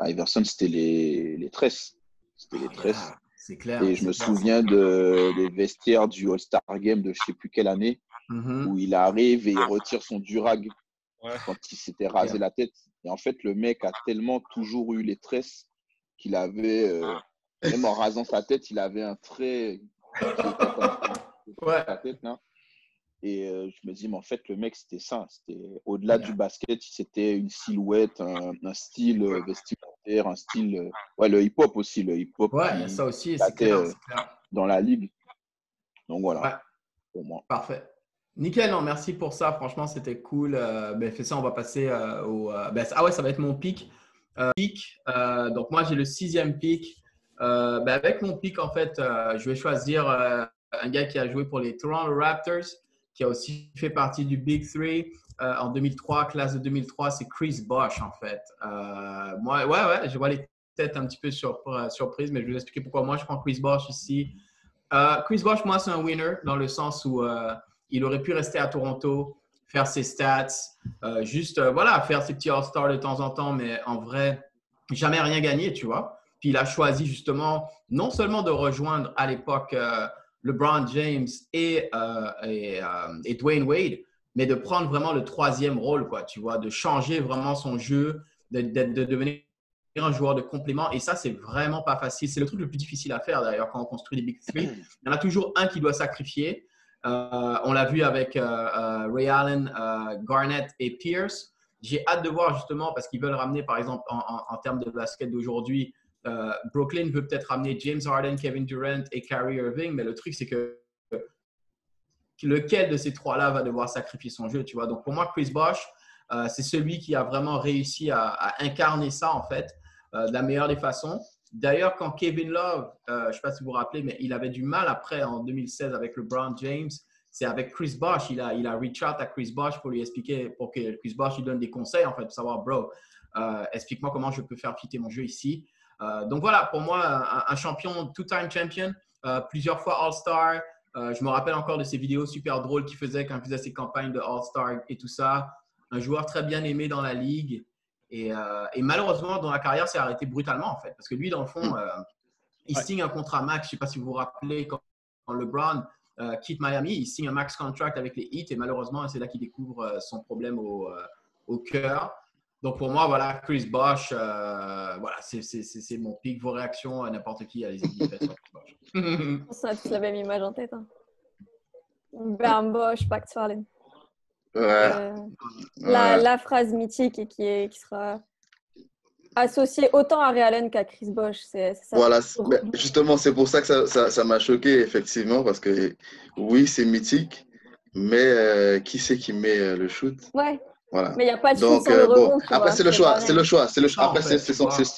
Iverson, c'était les tresses. C'est clair. Et je me souviens des vestiaires du All-Star Game de je ne sais plus quelle année, où il arrive et il retire son durag. Quand il s'était rasé la tête. Et en fait, le mec a tellement toujours eu les tresses qu'il avait, même en rasant sa tête, il avait un trait qui était sur sa tête, là. Et je me dis, mais en fait, le mec, c'était ça. C'était au-delà du basket, c'était une silhouette, un style vestimentaire, un style… le hip-hop aussi. Le hip-hop ça aussi, c'est clair. Dans la ligue. Donc, voilà. Pour moi. Parfait. Nickel, non, merci pour ça. Franchement, c'était cool. Fais ça, on va passer au… ça va être mon pick. Donc, moi, j'ai le 6e pick. Avec mon pick, en fait, je vais choisir un gars qui a joué pour les Toronto Raptors, qui a aussi fait partie du Big Three en 2003, classe de 2003. C'est Chris Bosch, en fait. Je vois les têtes un petit peu surprises, mais je vais vous expliquer pourquoi moi, je prends Chris Bosch ici. Chris Bosch, moi, c'est un winner dans le sens où… il aurait pu rester à Toronto, faire ses stats, faire ses petits All-Stars de temps en temps, mais en vrai, jamais rien gagné, tu vois. Puis, il a choisi justement, non seulement de rejoindre à l'époque LeBron James et Dwyane Wade, mais de prendre vraiment le 3e rôle, quoi, tu vois, de changer vraiment son jeu, de devenir un joueur de complément. Et ça, c'est vraiment pas facile. C'est le truc le plus difficile à faire, d'ailleurs, quand on construit les Big Three. Il y en a toujours un qui doit sacrifier. On l'a vu avec Ray Allen, Garnett et Pierce. J'ai hâte de voir justement parce qu'ils veulent ramener, par exemple, en termes de basket d'aujourd'hui, Brooklyn veut peut-être ramener James Harden, Kevin Durant et Kyrie Irving. Mais le truc, c'est que lequel de ces trois-là va devoir sacrifier son jeu, tu vois. Donc, pour moi, Chris Bosch, c'est celui qui a vraiment réussi à incarner ça, en fait, de la meilleure des façons. D'ailleurs, quand Kevin Love, je ne sais pas si vous vous rappelez, mais il avait du mal après en 2016 avec LeBron James. C'est avec Chris Bosch. Il a reach out à Chris Bosch pour lui expliquer, pour que Chris Bosch lui donne des conseils, en fait, pour savoir, bro, explique-moi comment je peux faire fitter mon jeu ici. Donc voilà, pour moi, un champion, two-time champion, plusieurs fois All-Star. Je me rappelle encore de ses vidéos super drôles qu'il faisait quand il faisait ses campagnes de All-Star et tout ça. Un joueur très bien aimé dans la ligue. Et malheureusement, dans la carrière, c'est arrêté brutalement, en fait. Parce que lui, dans le fond, il signe un contrat max. Je ne sais pas si vous vous rappelez, quand LeBron quitte Miami, il signe un max contract avec les Heat. Et malheureusement, c'est là qu'il découvre son problème au cœur. Donc, pour moi, voilà, Chris Bosch, c'est mon pick. Vos réactions à n'importe qui, allez-y. On a tous la même image en tête. Hein. Ben Bosch, Pac Farley. Ouais. La phrase mythique et qui sera associée autant à Ray Allen qu'à Chris Bosch. C'est ça. Voilà, justement, c'est pour ça que ça m'a choqué, effectivement, parce que oui, c'est mythique, mais qui c'est qui met le shoot? Ouais. Voilà. Mais il n'y a pas de shoot. Donc, après, c'est le choix. Après, c'est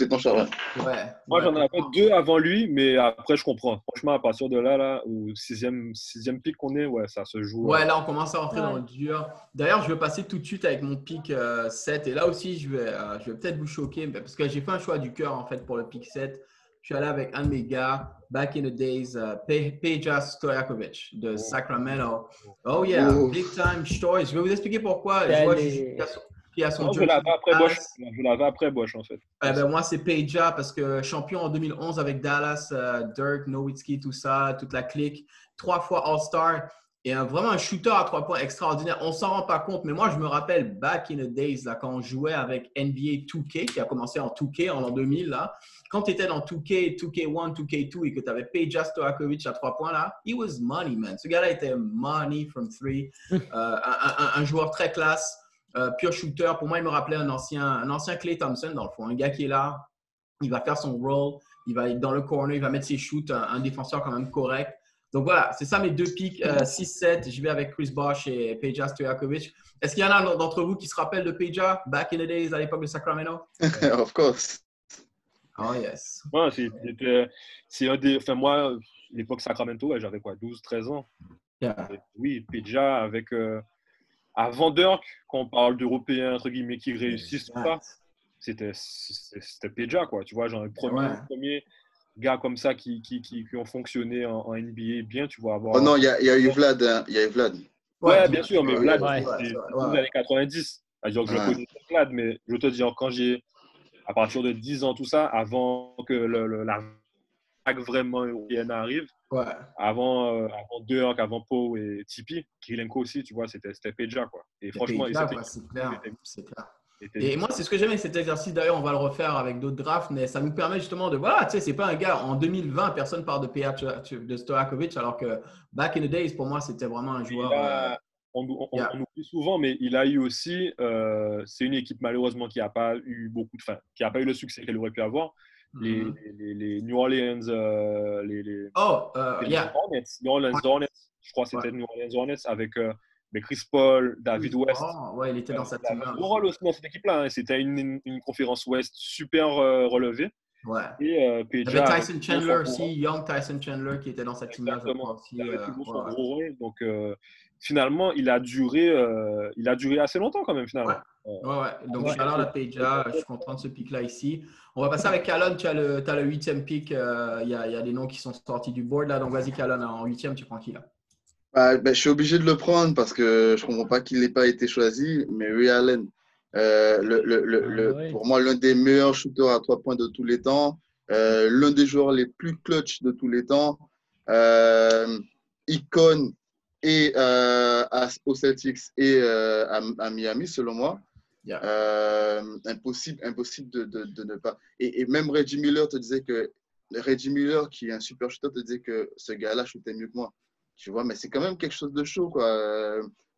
ton choix. Ouais. Moi, j'en avais 2 avant lui, mais après, je comprends. Franchement, à partir de là au 6e pick qu'on est, ouais, ça se joue. Ouais, là, on commence à rentrer dans le dur. D'ailleurs, je vais passer tout de suite avec mon pick 7. Et là aussi, je vais peut-être vous choquer, parce que j'ai fait un choix du cœur, en fait, pour le pick 7. Je suis allé avec un de mes gars, back in the days, Peja Stojaković de Sacramento. Oh yeah, big time Stoy. Je vais vous expliquer pourquoi. Je l'avais après Bosch, en fait. Moi, c'est Peja parce que champion en 2011 avec Dallas, Dirk Nowitzki, tout ça, toute la clique. 3 fois All-Star et vraiment un shooter à 3 points extraordinaire. On ne s'en rend pas compte, mais moi, je me rappelle back in the days, là, quand on jouait avec NBA 2K, qui a commencé en 2K en l'an 2000, là. Quand tu étais dans 2K, 2K1, 2K2 et que tu avais Peja Stojaković à 3 points là, he was money, man. Ce gars-là était money from 3. Un joueur très classe, pur shooter. Pour moi, il me rappelait un ancien Clay Thompson dans le fond. Un gars qui est là, il va faire son role, il va être dans le corner, il va mettre ses shoots. Un défenseur quand même correct. Donc voilà, c'est ça mes 2 picks, 6-7. Je vais avec Chris Bosch et Peja Stojaković. Est-ce qu'il y en a d'entre vous qui se rappellent de Peja back in the days à l'époque de Sacramento? Of course. Oh yes. Ouais, c'est un des. Enfin, moi, l'époque Sacramento, ouais, j'avais quoi, 12, 13 ans. Yeah. Oui, Peja avec. Avant Dirk, quand on parle d'Européens, entre guillemets, qui réussissent ou pas, c'était Peja, quoi. Tu vois, genre, le premier gars comme ça qui ont fonctionné en NBA bien, tu vois. Avoir... Oh non, il y a eu Vlad. Ouais, bien sûr, mais Vlad, c'est les années 90. C'est-à-dire que je connais Vlad, mais je te dis, quand j'ai. À partir de 10 ans, tout ça, avant que la vague vraiment européenne arrive, avant Dirk, avant Poe et Tipeee, Kirilenko aussi, tu vois, c'était Peja, quoi. Et franchement, c'est clair. Et moi, c'est ce que j'aime avec cet exercice. D'ailleurs, on va le refaire avec d'autres drafts, mais ça nous permet justement de… Voilà, tu sais, c'est pas un gars… En 2020, personne parle de Peja Stojaković, alors que back in the days, pour moi, c'était vraiment un joueur… On oublie souvent, mais il a eu aussi, c'est une équipe malheureusement qui n'a pas eu qui n'a pas eu le succès qu'elle aurait pu avoir. Les New Orleans, les Hornets, je crois que c'était New Orleans Hornets avec mais Chris Paul, David West. Oh, ouais, il était dans cette team. Un gros rôle aussi dans cette équipe-là. Hein. C'était une conférence Ouest super relevée. Ouais. Et Peja, Tyson Chandler aussi, Young Tyson Chandler qui était dans cette team-là. Exactement. Il avait toujours son gros rôle. Donc, finalement, il a duré assez longtemps quand même, finalement. Ouais, ouais. Donc, Chandler, la Peja, je suis content de ce pick-là ici. On va passer avec Calonne. Tu as le 8e pick. Il y a des noms qui sont sortis du board, là. Donc, vas-y, Calonne, en 8e, tu prends qui, là? Je suis obligé de le prendre parce que je ne comprends pas qu'il n'ait pas été choisi, mais Ray Allen. Pour moi, l'un des meilleurs shooters à 3 points de tous les temps, l'un des joueurs les plus clutch de tous les temps, icône et aux Celtics et à Miami, selon moi. Yeah. Impossible de ne pas. Et même Reggie Miller te disait que Reggie Miller, qui est un super shooter, te disait que ce gars-là shootait mieux que moi. Tu vois, mais c'est quand même quelque chose de chaud, quoi.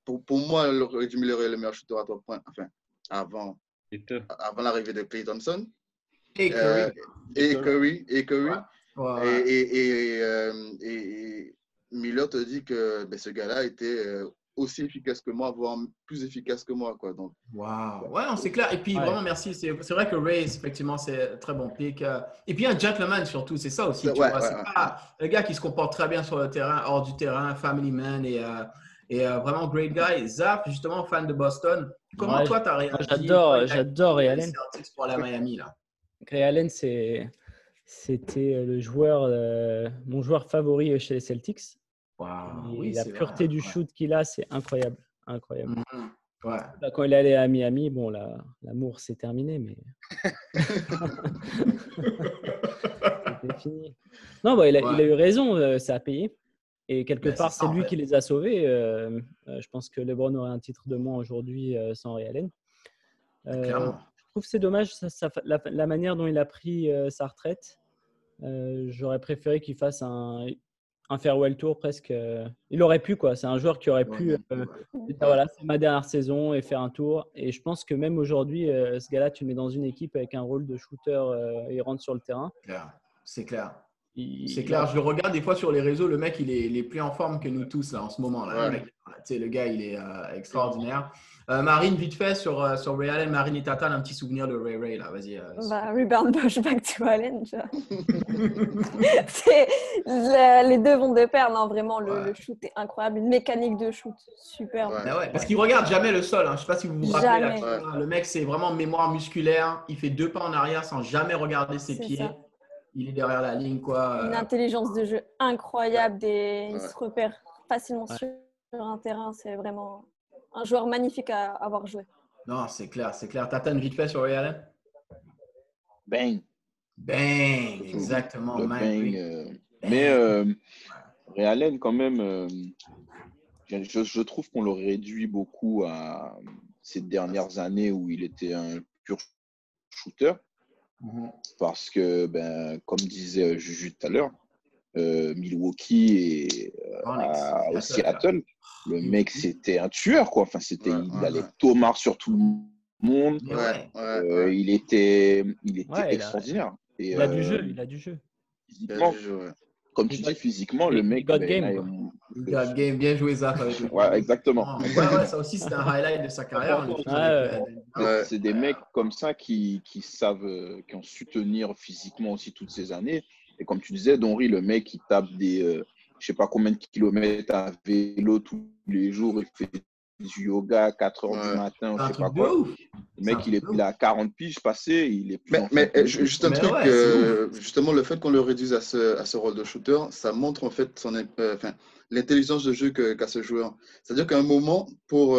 Pour moi, Reggie Miller est le meilleur shooter à 3 points. Enfin, avant l'arrivée de Clay Thompson. Et Curry. Ouais. Ouais. Et Miller te dit que ce gars-là était aussi efficace que moi, voire plus efficace que moi, quoi. Donc, wow. Ouais, c'est clair. Et puis, vraiment, merci. C'est vrai que Ray, effectivement, c'est un très bon pick. Et puis, un gentleman, surtout. C'est ça aussi. Pas le gars qui se comporte très bien sur le terrain, hors du terrain, family man et vraiment great guy. Zap, justement, fan de Boston. Comment toi, tu as réagi? J'adore Ray Allen. Pour la Miami, là. Ray Allen, c'était le joueur, mon joueur favori chez les Celtics. Wow, la pureté du shoot qu'il a, c'est incroyable. Mmh, ouais. Là, quand il est allé à Miami, bon, l'amour s'est terminé, mais c'était fini. Non, il a eu raison, ça a payé. Et quelque part, c'est lui qui les a sauvés. Je pense que LeBron aurait un titre de moins aujourd'hui sans Ray Allen. Je trouve que c'est dommage la manière dont il a pris sa retraite. J'aurais préféré qu'il fasse un farewell tour presque. Il aurait pu, quoi. C'est un joueur qui aurait pu voilà, c'est ma dernière saison et faire un tour. Et je pense que même aujourd'hui, ce gars-là, tu le mets dans une équipe avec un rôle de shooter et il rentre sur le terrain. C'est clair. Je le regarde des fois sur les réseaux. Le mec, il est plus en forme que nous tous là, en ce moment. Là. Ouais. Le gars, il est extraordinaire. Marine, vite fait, sur Ray Allen. Marine et Tata, un petit souvenir de Ray. Là. Vas-y. Rebound, push back to Allen. Les deux vont de pair. Non, vraiment, le shoot est incroyable. Une mécanique de shoot. Super. Ouais. Ouais, parce qu'il ne regarde jamais le sol. Hein. Je ne sais pas si vous vous rappelez. Là, le mec, c'est vraiment mémoire musculaire. Il fait 2 pas en arrière sans jamais regarder ses pieds. Ça. Il est derrière la ligne, quoi. Une intelligence de jeu incroyable. Il se repère facilement sur un terrain. C'est vraiment un joueur magnifique à avoir joué. Non, c'est clair. Tatane, vite fait sur Ray Allen. Bang, exactement. Ray Allen, quand même, je trouve qu'on le réduit beaucoup à ces dernières années où il était un pur shooter. Parce que, comme disait Juju tout à l'heure, Milwaukee et à Seattle, le mec c'était un tueur, quoi. Enfin, il allait tomard sur tout le monde. Il était extraordinaire. Il a du jeu. Physiquement, comme tu dis, physiquement, le mec. God game, bien joué ça. Ouais, exactement. Ça aussi c'est un highlight de sa carrière. C'est des mecs comme ça qui ont su tenir physiquement aussi toutes ces années. Et comme tu disais, Donry, le mec il tape des je sais pas combien de kilomètres à vélo tous les jours, il fait du yoga à 4 heures du matin, je sais pas quoi. Le mec il est à 40 piges passées, il est plus justement le fait qu'on le réduise à ce rôle de shooter, ça montre en fait l'intelligence de jeu qu'a ce joueur. C'est-à-dire qu'à un moment, pour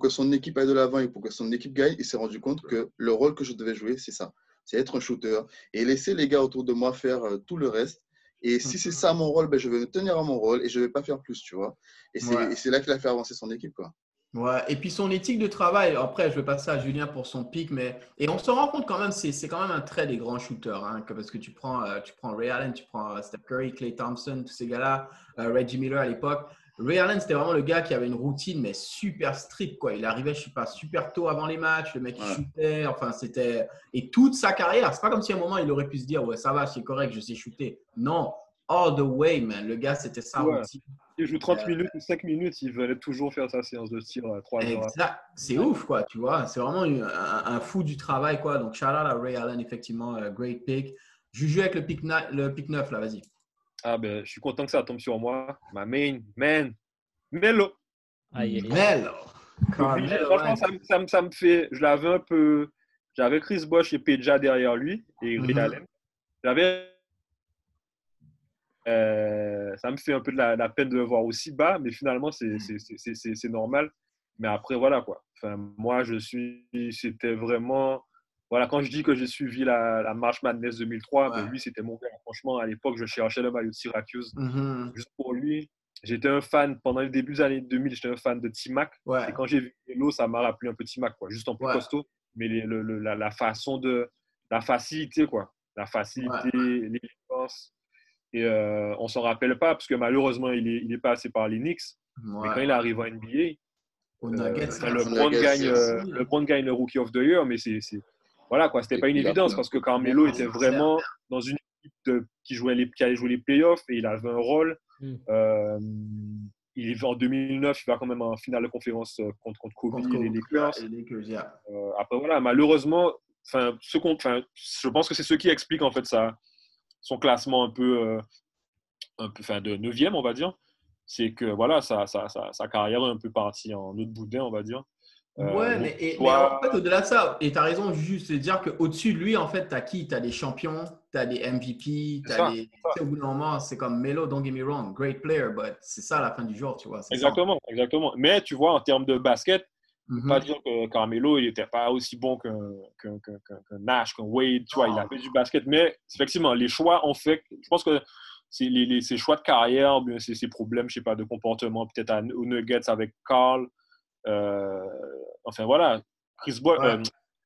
que son équipe aille de l'avant et pour que son équipe gagne, il s'est rendu compte que le rôle que je devais jouer, c'est ça. C'est être un shooter et laisser les gars autour de moi faire tout le reste. Et si c'est ça mon rôle, je vais me tenir à mon rôle et je ne vais pas faire plus, tu vois. Et c'est là qu'il a fait avancer son équipe, quoi. Ouais. Et puis son éthique de travail, après je vais passer à Julien pour son pick, et on se rend compte quand même, c'est quand même un trait des grands shooters, hein, parce que tu prends Ray Allen, tu prends Steph Curry, Clay Thompson, tous ces gars-là, Reggie Miller à l'époque. Ray Allen, c'était vraiment le gars qui avait une routine, mais super stricte, quoi. Il arrivait, je sais pas, super tôt avant les matchs, le mec il shootait, enfin c'était… Et toute sa carrière, c'est pas comme si à un moment il aurait pu se dire « ouais ça va, c'est correct, je sais shooter ». Non, all the way, man. Le gars, c'était ça. Ouais. Il joue 30 minutes ou 5 minutes, il veut toujours faire sa séance de tir à 3 heures. Exact. C'est ouf, quoi, tu vois. C'est vraiment un fou du travail, quoi. Donc, shout out à Ray Allen, effectivement, great pick. Juju avec le pick 9, là, vas-y. Ah, ben, je suis content que ça tombe sur moi. Ma main, man. Melo. Melo. Franchement, ça me fait… Je l'avais un peu… J'avais Chris Bosch et Peja derrière lui et Ray Allen. J'avais… ça me fait un peu de la peine de le voir aussi bas, mais finalement, c'est normal. Mais après, voilà quoi. Enfin, moi, c'était vraiment… Voilà, quand je dis que j'ai suivi la March Madness 2003, ouais. Ben lui, c'était mon père. Franchement, à l'époque, je cherchais le maillot de Syracuse juste pour lui. J'étais un fan, pendant le début des années 2000, j'étais un fan de T-Mac. Ouais. Et quand j'ai vu Melo, ça m'a rappelé un peu T-Mac, quoi. Juste en plus costaud, mais la façon de… La facilité, quoi. La facilité, l'élégance. Et on ne s'en rappelle pas, parce que malheureusement, il est passé par les Knicks. Ouais. Mais quand il arrive en NBA, LeBron gagne le Rookie of the Year, mais voilà, quoi, c'était pas une évidence, parce que Carmelo était vraiment dans une équipe qui allait jouer les playoffs et il avait un rôle. En 2009, il va quand même en finale de conférence contre Kobe et les Lakers. Après, voilà, malheureusement, je pense que c'est ce qui explique en fait son classement un peu de 9e, on va dire. C'est que voilà, sa carrière est un peu partie en autre boudin, on va dire. Mais en fait, au-delà de ça, et tu as raison, juste de dire qu'au-dessus de lui, en fait, tu as qui ? Tu as des champions, tu as des MVP, tu as des… Au bout d'un moment, c'est comme Melo, don't get me wrong, great player, but c'est ça la fin du jour, tu vois. Exactement. Mais tu vois, en termes de basket, on peut pas dire que Carmelo, il n'était pas aussi bon qu'un Nash, qu'un Wade, tu vois, il a fait du basket. Mais effectivement, les choix ont fait… Je pense que c'est ces choix de carrière, ces problèmes, je sais pas, de comportement, peut-être aux Nuggets avec Karl. Enfin voilà, Chris Boy,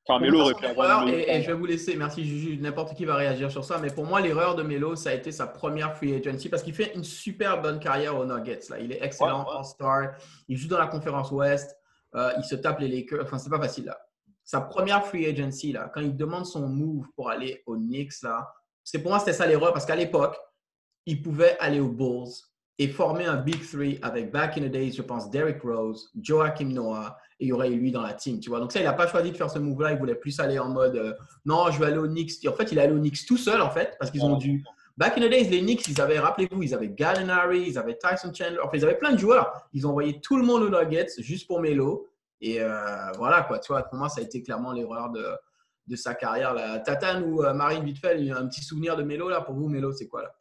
Carmelo aurait pu avoir… Et je vais vous laisser, merci Juju, n'importe qui va réagir sur ça, mais pour moi l'erreur de Melo, ça a été sa première free agency, parce qu'il fait une super bonne carrière aux Nuggets là. Il est excellent, All-Star, il joue dans la conférence Ouest, il se tape les Lakers, enfin c'est pas facile là. Sa première free agency là, quand il demande son move pour aller aux Knicks là, pour moi c'était ça l'erreur, parce qu'à l'époque il pouvait aller aux Bulls et former un Big Three avec, back in the days, je pense, Derrick Rose, Joakim Noah, et il y aurait eu lui dans la team, tu vois. Donc ça, il n'a pas choisi de faire ce move-là. Il voulait plus aller en mode non, je vais aller aux Knicks. Et en fait, il est allé aux Knicks tout seul, en fait, parce qu'ils ont dû… Back in the days, les Knicks, ils avaient, rappelez-vous, ils avaient Gallinari, ils avaient Tyson Chandler. Enfin, ils avaient plein de joueurs. Ils ont envoyé tout le monde aux Nuggets juste pour Melo. Et voilà, quoi. Tu vois, pour moi, ça a été clairement l'erreur de sa carrière là. Tatane ou Marine Vitfel, il y a un petit souvenir de Melo, là. Pour vous, Melo, c'est quoi, là?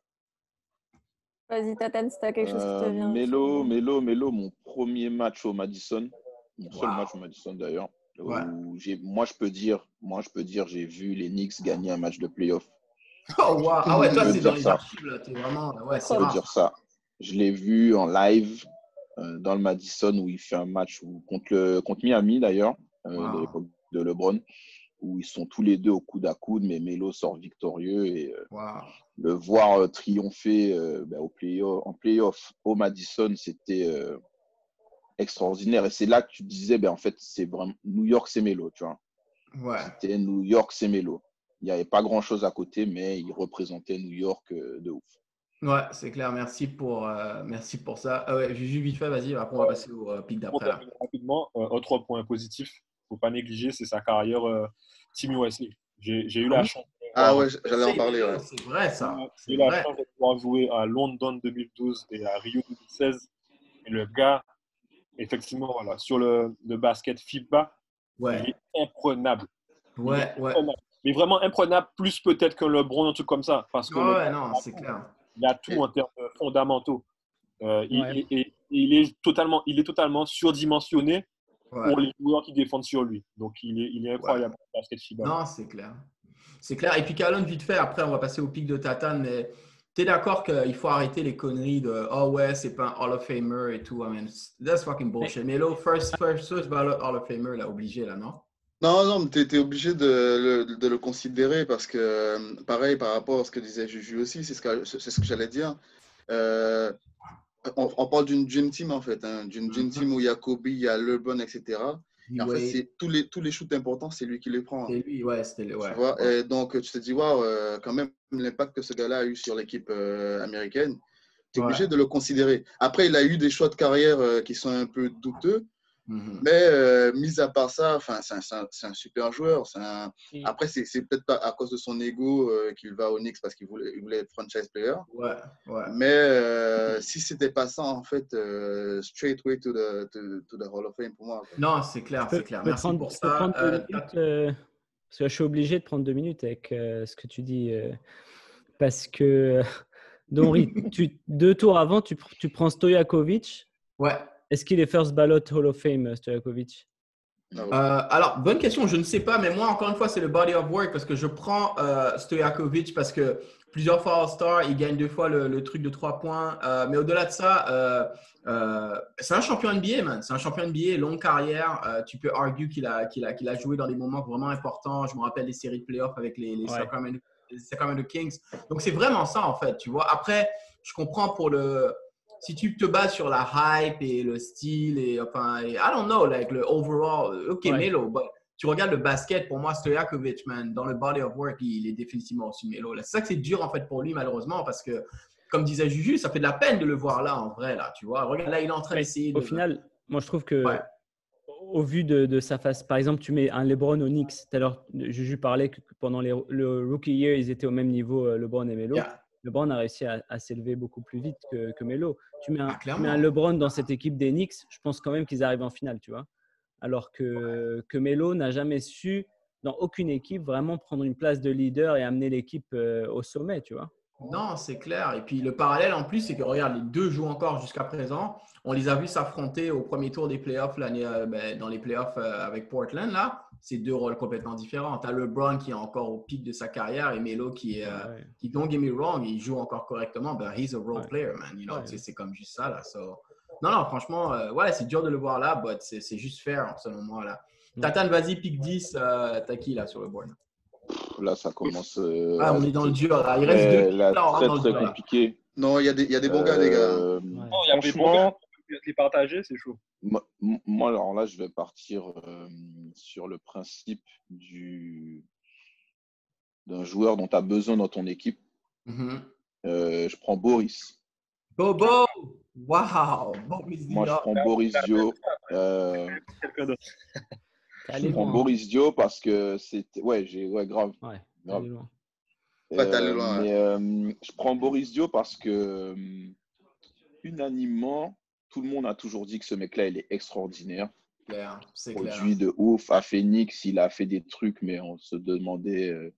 Vas-y, Tatane, si tu as quelque chose qui te vient. Melo, mon premier match au Madison. Mon seul match au Madison, d'ailleurs. Ouais. Moi, je peux dire, j'ai vu les Knicks gagner un match de playoff. Oh, wow. Ah ouais, toi, c'est dans les archives, là. T'es vraiment… Ouais, c'est rare. Je peux dire ça. Je l'ai vu en live dans le Madison, où il fait un match contre Miami, d'ailleurs, de l'époque de LeBron, où ils sont tous les deux au coude à coude, mais Melo sort victorieux. Et le voir triompher en play-off au Madison, c'était extraordinaire. Et c'est là que tu disais, en fait, c'est vraiment… New York, c'est Melo, tu vois. Ouais. C'était New York, c'est Melo. Il n'y avait pas grand-chose à côté, mais il représentait New York de ouf. Ouais, c'est clair. Merci pour ça. Juju, vite fait, vas-y, après on va passer au pic d'après. Rapidement, autre point positif. Faut pas négliger, c'est sa carrière Team USA. J'ai eu la chance. Ah ouais, j'allais en parler. Ouais. C'est vrai ça. J'ai eu la chance de pouvoir jouer à London 2012 et à Rio 2016. Et le gars, effectivement, voilà, sur le basket FIBA, il est imprenable. Imprenable. Mais vraiment imprenable, plus peut-être qu'un LeBron, un truc comme ça, parce que c'est clair. Il a tout en termes fondamentaux. Il est totalement surdimensionné. Pour les joueurs qui défendent sur lui. Donc, il est incroyable. Ouais. Non, c'est clair. C'est clair. Et puis, Calonne, vite fait, après, on va passer au pic de Tatane. Mais tu es d'accord qu'il faut arrêter les conneries de « Oh ouais, c'est pas un Hall of Famer et tout. I mean, » That's fucking bullshit. Mais là, first ballot Hall of Famer, là, obligé, là, non? Non, mais tu étais obligé de le considérer parce que, pareil, par rapport à ce que disait Juju aussi, c'est ce que j'allais dire. On parle d'une dream team en fait, d'une dream team où il y a Kobe, il y a LeBron, etc. En fait, c'est tous les shoots importants, c'est lui qui les prend. C'est lui, ouais. Tu vois, et donc, tu te dis, waouh, quand même, l'impact que ce gars-là a eu sur l'équipe américaine, tu es obligé de le considérer. Après, il a eu des choix de carrière qui sont un peu douteux, mais mis à part ça, c'est un super joueur. Après, c'est peut-être pas à cause de son ego qu'il va au Knicks parce qu'il voulait être franchise player. Ouais, ouais. Mais si c'était pas ça, en fait, straightway to the Hall of Fame pour moi. Non, c'est clair, c'est clair. Merci pour ça. Parce que je suis obligé de prendre 2 minutes avec ce que tu dis. Parce que, Donry, 2 tours avant, tu prends Stojaković. Ouais. Est-ce qu'il est first ballot Hall of Fame, Stojaković? Alors, bonne question. Je ne sais pas, mais moi, encore une fois, c'est le body of work parce que je prends Stojaković parce que plusieurs fois All-Star, il gagne 2 fois le truc de 3 points. Mais au-delà de ça, c'est un champion NBA, man. C'est un champion NBA, longue carrière. Tu peux arguer qu'il a joué dans des moments vraiment importants. Je me rappelle des séries de playoffs avec les Sacramento Kings. Donc, c'est vraiment ça, en fait, tu vois. Après, je comprends pour le… Si tu te bases sur la hype et le style et I don't know, like le overall, ok, Melo, tu regardes le basket, pour moi, Stojaković, man, dans le body of work, il est définitivement aussi Melo. C'est ça que c'est dur en fait pour lui, malheureusement, parce que, comme disait Juju, ça fait de la peine de le voir là, en vrai, là, tu vois. Regarde, là, il est en train d'essayer. Au final, moi, je trouve que, au vu de sa face, par exemple, tu mets un LeBron au Knicks. Tout à l'heure, Juju parlait que pendant le rookie year, ils étaient au même niveau, LeBron et Melo. Yeah. LeBron a réussi à s'élever beaucoup plus vite que Melo. Tu mets un LeBron dans cette équipe des Knicks, je pense quand même qu'ils arrivent en finale, tu vois. Alors que Melo n'a jamais su, dans aucune équipe, vraiment prendre une place de leader et amener l'équipe au sommet, tu vois. Non, c'est clair. Et puis, le parallèle en plus, c'est que regarde, les 2 jouent encore jusqu'à présent. On les a vus s'affronter au premier tour des playoffs, dans les playoffs avec Portland. Là, c'est 2 rôles complètement différents. Tu as LeBron qui est encore au pic de sa carrière et Melo qui est… qui, don't get me wrong, il joue encore correctement. Ben, he's a role player, man. You know, c'est comme juste ça, là. So, non, franchement, c'est dur de le voir là, mais c'est juste fair, selon moi, là. Tatane, vas-y, pick 10. T'as qui, là, sur le board? Là, ça commence… on est dans le dur, là. Il reste 2. Là, très compliqué. Non, il y a des bons gars, les gars. Non, il y a des bons gars. Les partager, c'est chaud. Moi, alors là, je vais partir sur le principe d'un joueur dont tu as besoin dans ton équipe. Mm-hmm. Je prends Boris. Bobo! Waouh! Moi, je prends Boris Dio. Je prends Boris Dio parce que c'était… grave. Loin, mais, je prends Boris Dio parce que unanimement, tout le monde a toujours dit que ce mec-là, il est extraordinaire. C'est produit de ouf. À Phoenix, il a fait des trucs, mais on se demandait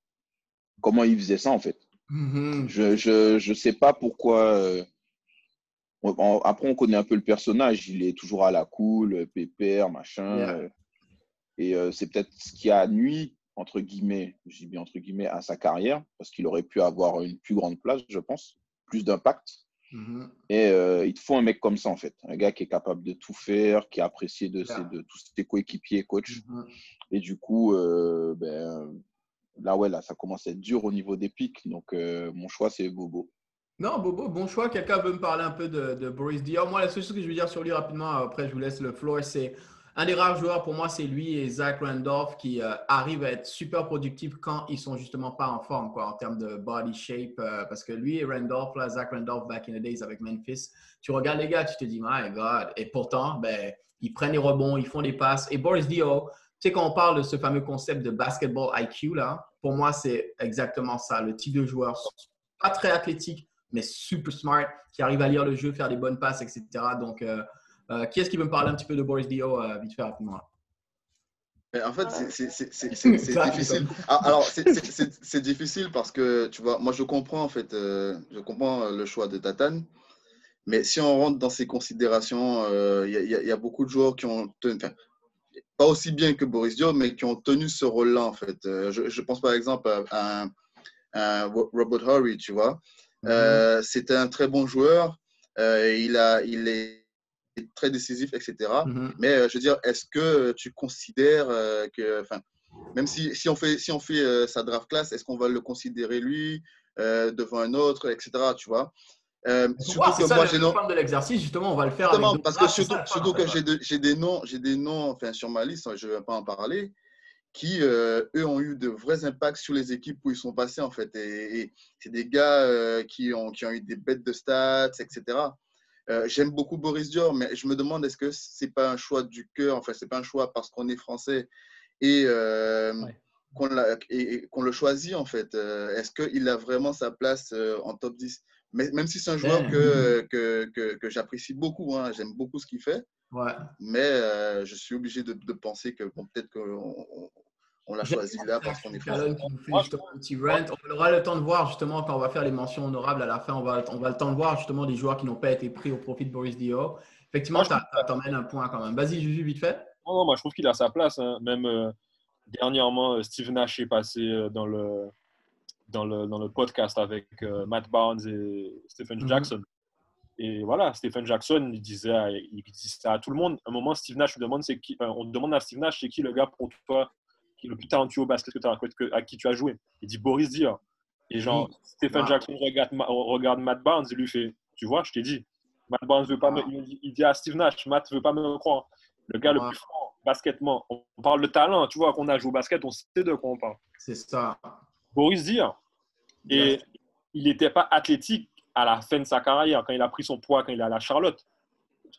comment il faisait ça, en fait. Mm-hmm. Je sais pas pourquoi… après, on connaît un peu le personnage. Il est toujours à la cool, pépère, machin. Et c'est peut-être ce qui a nuit, entre guillemets, je dis bien entre guillemets, à sa carrière, parce qu'il aurait pu avoir une plus grande place, je pense, plus d'impact. Mm-hmm. Et il te faut un mec comme ça, en fait, un gars qui est capable de tout faire, qui est apprécié de tous ses coéquipiers, coach. Mm-hmm. Et du coup, là, ça commence à être dur au niveau des pics. Donc, mon choix, c'est Bobo. Non, Bobo, bon choix. Quelqu'un veut me parler un peu de Boris Diaw? Moi, la seule chose que je veux dire sur lui rapidement, après, je vous laisse le floor, c'est… Un des rares joueurs, pour moi, c'est lui et Zach Randolph qui arrivent à être super productifs quand ils ne sont justement pas en forme, quoi, en termes de body shape. Parce que lui et Randolph, là, Zach Randolph, back in the days avec Memphis, tu regardes les gars, tu te dis, my God. Et pourtant, ils prennent les rebonds, ils font des passes. Et Boris Diaw, tu sais, quand on parle de ce fameux concept de basketball IQ, là, pour moi, c'est exactement ça. Le type de joueur, pas très athlétique, mais super smart, qui arrive à lire le jeu, faire des bonnes passes, etc. Donc, qui est-ce qui veut me parler un petit peu de Boris Diaw vite fait rapidement? En fait, c'est difficile. Alors, c'est difficile parce que, tu vois, moi, je comprends, en fait, le choix de Tatane. Mais si on rentre dans ces considérations, il y a beaucoup de joueurs qui ont tenu, pas aussi bien que Boris Diaw, mais qui ont tenu ce rôle-là, en fait. Je pense, par exemple, à Robert Horry, tu vois. Mm-hmm. C'était un très bon joueur. Il est très décisif, etc. Mm-hmm. Mais je veux dire, est-ce que tu considères que, même si on fait sa draft class, est-ce qu'on va le considérer lui devant un autre, etc. Tu vois, Surtout que moi, j'ai de l'exercice, justement, on va le faire. Justement, parce que surtout que j'ai des noms enfin, sur ma liste, je ne vais pas en parler, qui, eux, ont eu de vrais impacts sur les équipes où ils sont passés, en fait. Et c'est des gars qui ont eu des bêtes de stats, etc. J'aime beaucoup Boris Diaw, mais je me demande, est-ce que ce n'est pas un choix du cœur, enfin, ce n'est pas un choix parce qu'on est français et qu'on le choisit, en fait. Est-ce qu'il a vraiment sa place en top 10 ? Mais même si c'est un joueur que j'apprécie beaucoup, hein, j'aime beaucoup ce qu'il fait, mais je suis obligé de penser que bon, peut-être qu'on l'a choisi là parce qu'on est français. On aura le temps de voir justement quand on va faire les mentions honorables à la fin, on va le temps de voir justement des joueurs qui n'ont pas été pris au profit de Boris Diaw. Effectivement, t'emmènes un point quand même. Vas-y, Juju, vite fait. Non, moi je trouve qu'il a sa place. Hein. Même dernièrement, Steve Nash est passé dans le podcast avec Matt Barnes et Stephen Jackson. Et voilà, Stephen Jackson, il disait ça à tout le monde. À un moment, Steve Nash on demande à Steve Nash, c'est qui le gars pour toi qui est le plus talentueux au basket à qui tu as joué? Il dit Boris Diaw. Et genre, Stephen Jackson regarde Matt Barnes et lui fait, tu vois, je t'ai dit. Matt Barnes veut pas il dit à Steve Nash, Matt veut pas me croire. Le gars le plus fort, basketement. On parle de talent, tu vois, qu'on a joué au basket, on sait de quoi on parle. C'est ça. Boris Diaw, et il n'était pas athlétique à la fin de sa carrière, quand il a pris son poids, quand il est allé à Charlotte.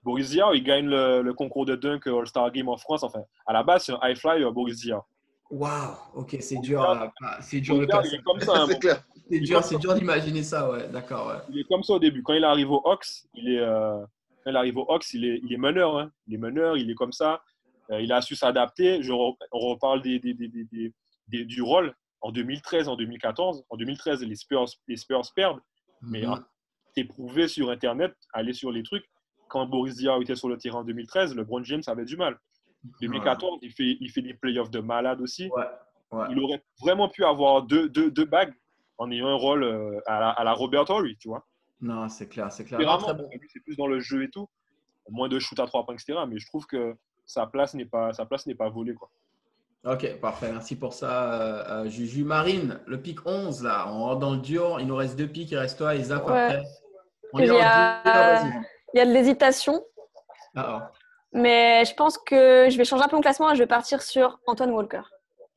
Boris Diaw, il gagne le concours de dunk All-Star Game en France. Enfin, à la base, c'est un high flyer, Boris Diaw. Waouh, ok, c'est dur de passer. Il est comme ça, c'est dur d'imaginer ça, ouais, d'accord. Ouais. Il est comme ça au début. Quand il arrive au Hawks, il est meneur. Hein. Il est meneur, il est comme ça. Il a su s'adapter. On reparle du rôle. En 2013, en 2014, en 2013, les Spurs perdent. Mais c'est prouvé sur Internet, aller sur les trucs. Quand Boris Diaw était sur le terrain en 2013, LeBron James avait du mal. 2014, il fait des playoffs de malade aussi. Il aurait vraiment pu avoir deux bagues en ayant un rôle à la Robert Horry, tu vois. Non, c'est clair. C'est plus dans le jeu et tout. Moins de shoot à 3 points, etc. Mais je trouve que sa place n'est pas volée, quoi. Ok, parfait. Merci pour ça, Juju. Marine, le pic 11, là, on rentre dans le dur. Il nous reste 2 pics, il reste toi et Zap après. Il y a de l'hésitation. Mais je pense que je vais changer un peu mon classement et je vais partir sur Antoine Walker.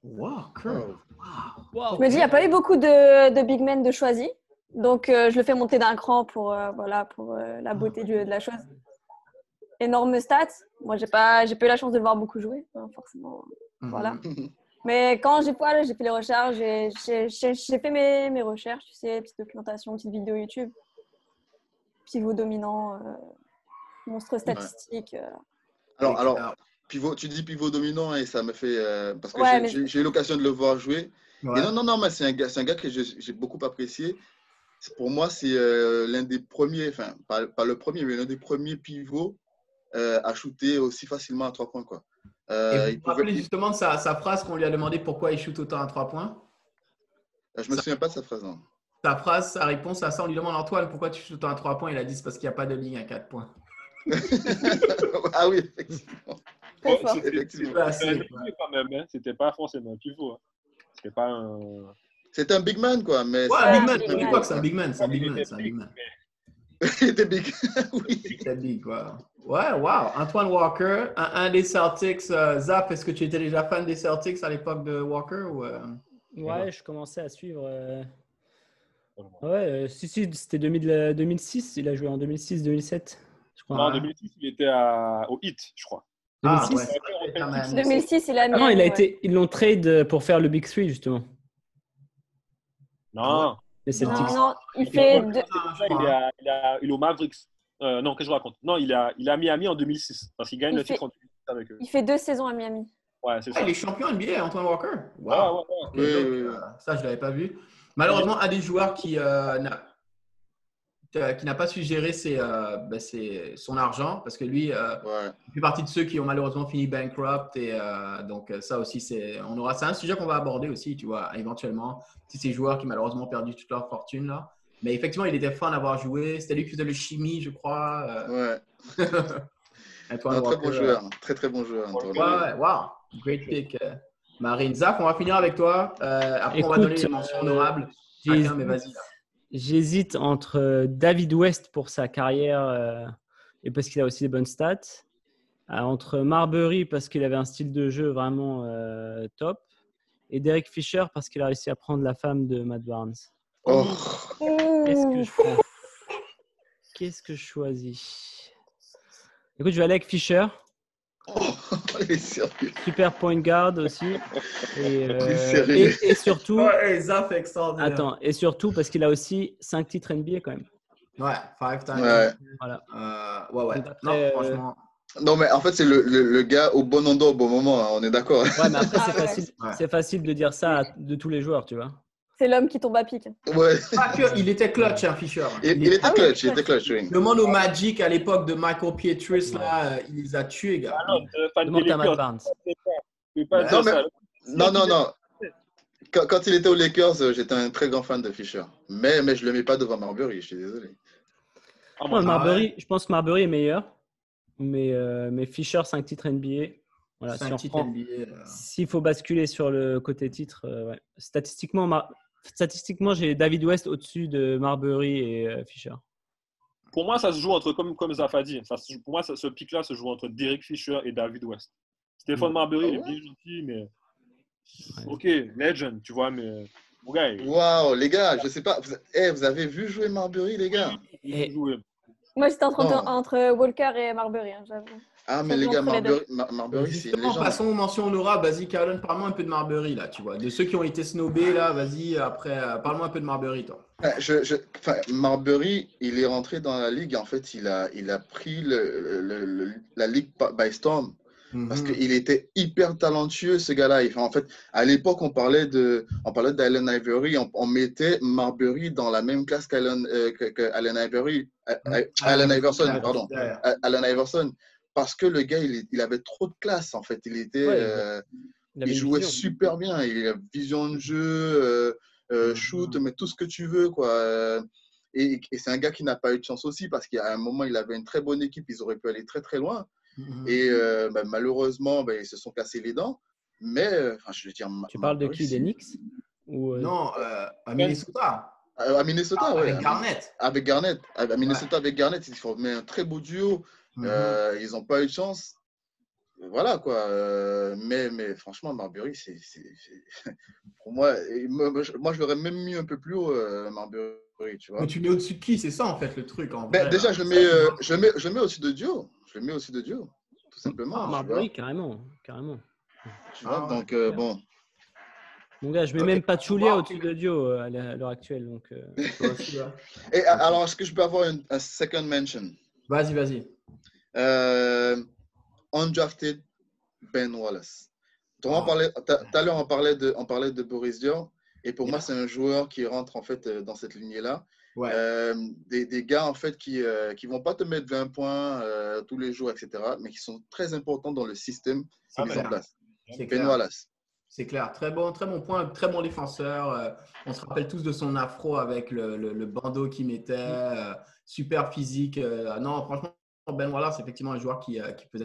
Wow. Je me dis, il n'y a pas eu beaucoup de big men de choisis. Donc, je le fais monter d'un cran pour la beauté de la chose. Énorme stats. Moi, j'ai pas eu la chance de le voir beaucoup jouer, forcément. Voilà. Mais quand j'ai fait les recherches, j'ai fait mes recherches, tu sais, petite documentation, petite vidéo YouTube, pivot dominant, monstre statistique. Alors, pivot, tu dis pivot dominant et ça me fait parce que j'ai eu l'occasion de le voir jouer. Ouais. Et non, mais c'est un gars que j'ai beaucoup apprécié. Pour moi, c'est l'un des premiers, enfin pas le premier, mais l'un des premiers pivots à shooter aussi facilement à 3 points, quoi. Et vous rappelez justement de sa phrase qu'on lui a demandé pourquoi il shoot autant à 3 points? Je me souviens pas de sa phrase. Non. Sa réponse à ça, on lui demande Antoine pourquoi tu shoots autant à 3 points. Il a dit c'est parce qu'il n'y a pas de ligne à 4 points. Ah oui, effectivement. Effectivement. C'était pas forcément un pivot. Hein. C'était pas un. C'est un big man, quoi. Mais c'est un big man. Il était big. Il était big, quoi. Ouais, wow. Antoine Walker, un des Celtics. Zap, est-ce que tu étais déjà fan des Celtics à l'époque de Walker ou Ouais, je commençais à suivre. Ouais, si, c'était 2006. Il a joué en 2006-2007. Non, en 2006, il était au Heat, je crois. 2006, ouais, 2006 il a mis. Ah non, il a été. Ils l'ont trade pour faire le Big Three, justement. Non. Non, il fait. Il est au Mavericks. Non, qu'est-ce que je raconte? Non, il est à Miami en 2006. Parce qu'il gagne le titre en 2006 avec eux. Il fait 2 saisons à Miami. Ouais, c'est ça. Il est champion NBA, Antoine Walker. Wow. Ouais. Ça, je ne l'avais pas vu. Malheureusement, un des joueurs qui n'a pas su gérer c'est son argent, parce que lui, il fait partie de ceux qui ont malheureusement fini bankrupt. Et donc, ça aussi, c'est un sujet qu'on va aborder aussi, tu vois, éventuellement. C'est ces joueurs qui malheureusement ont perdu toute leur fortune, là. Mais effectivement, il était fan d'avoir joué. C'était lui qui faisait le chimie, je crois. Ouais. Très bon joueur. Ouais, wow. Great pick. Marine, Zaf, on va finir avec toi. Après, on va donner les mentions honorables. Chacun, mais vas-y. J'hésite entre David West pour sa carrière et parce qu'il a aussi des bonnes stats, entre Marbury parce qu'il avait un style de jeu vraiment top, et Derek Fisher parce qu'il a réussi à prendre la femme de Matt Barnes. Oh. Qu'est-ce que je choisis? Écoute, je vais aller avec Fisher. Oh, il est sérieux. Super point guard aussi. Et surtout. Oh, Zaf extraordinaire. Attends, et surtout parce qu'il a aussi 5 titres NBA quand même. Ouais, 5 times. Ouais. Voilà. Ouais. Après, non, franchement. Non, mais en fait, c'est le gars au bon endroit au bon moment, hein. On est d'accord. Ouais, mais après, c'est facile de dire ça de tous les joueurs, tu vois. C'est l'homme qui tombe à pic. Ouais. Ah, il était clutch, hein, Fisher. Il était clutch, oui. Demande au Magic à l'époque de Mickaël Piétrus, là, il les a tués, gars. Ah non, demande à Matt Barnes. Non. Quand il était aux Lakers, j'étais un très grand fan de Fisher. Mais je ne le mets pas devant Marbury, je suis désolé. Marbury, je pense que Marbury est meilleur. Mais Fisher, 5 titres NBA. Voilà, 5 titres NBA. S'il faut basculer sur le côté titre, ouais. Statistiquement, j'ai David West au-dessus de Marbury et Fisher. Pour moi, ça se joue entre, comme Zaf a dit, ce pic-là se joue entre Derek Fisher et David West. Stephon Marbury, il est bien gentil, mais… Ouais. OK, legend, tu vois, mais… Waouh, les gars, je sais pas… vous avez vu jouer Marbury, les gars? Moi, j'étais entre Walker et Marbury, hein, j'avoue. Ah, mais les gars, Marbury, c'est une légende. Passons mention honorable. Vas-y, Carlon, parle-moi un peu de Marbury, là, tu vois. De ceux qui ont été snobés, là, vas-y, après, parle-moi un peu de Marbury, toi. Marbury, il est rentré dans la ligue. En fait, il a pris la ligue by storm. Parce qu'il était hyper talentueux, ce gars-là. Enfin, en fait, à l'époque, on parlait d'Allen Iverson. On mettait Marbury dans la même classe qu'Allen Iverson. Parce que le gars, il avait trop de classe, en fait. Il jouait super bien. Il a vision de jeu, shoot, mais tout ce que tu veux, quoi. Et c'est un gars qui n'a pas eu de chance aussi, parce qu'à un moment, il avait une très bonne équipe. Ils auraient pu aller très, très loin. Et malheureusement, ils se sont cassés les dents. Mais, je veux dire… Tu parles de qui? Des Knicks ou Non, à Minnesota. À Minnesota, oui. Avec Garnett. À Minnesota, ouais. Avec Garnett, ils formaient un très beau duo. Ils n'ont pas eu de chance. Voilà, quoi. Mais franchement, Marbury, c'est… Pour moi, moi, je l'aurais même mis un peu plus haut, Marbury, tu vois. Mais tu mets au-dessus de qui? C'est ça, en fait, le truc. En vrai, déjà, je mets au-dessus de Duo. Je le mets aussi de Dieu, tout simplement. Marbury, carrément. Tu vois, donc bon. Mon gars, je mets même Pachulia au-dessus de Dieu à l'heure actuelle. Donc, Et alors, est-ce que je peux avoir un second mention? Vas-y. Undrafted Ben Wallace. Tout à l'heure, on parlait de Boris Diaw. Et pour moi, c'est un joueur qui rentre en fait dans cette lignée-là. Ouais. Des gars en fait qui vont pas te mettre 20 points tous les jours, etc., mais qui sont très importants dans le système qui est en place. C'est clair. Très bon point, très bon défenseur. On se rappelle tous de son afro avec le bandeau qu'il mettait, super physique. Non, franchement, Ben Wallace, c'est effectivement un joueur qui faisait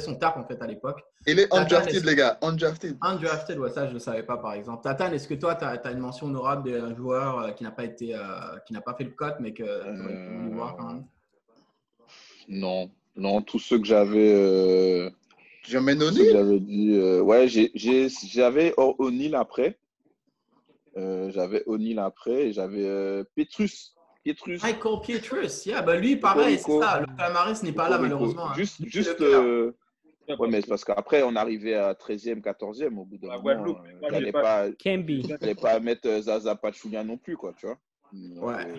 son taf en fait à l'époque. Il est undrafted, les gars. Undrafted, ouais, ça je ne savais pas par exemple. Tatane, est-ce que toi tu as une mention honorable d'un joueur qui n'a pas fait le cut mais que tu aurais pu voir quand même? Non, tous ceux que j'avais. J'avais dit. Ouais, j'avais O'Neill après. J'avais O'Neill après et j'avais Piétrus. Mickaël Piétrus, lui pareil, c'est ça. Le palmarès n'est pas là malheureusement. Juste ouais, mais c'est parce qu'après on arrivait à 13e, 14e au bout d'un moment. J'allais pas mettre Zaza Pachulia non plus quoi, tu vois. Ouais.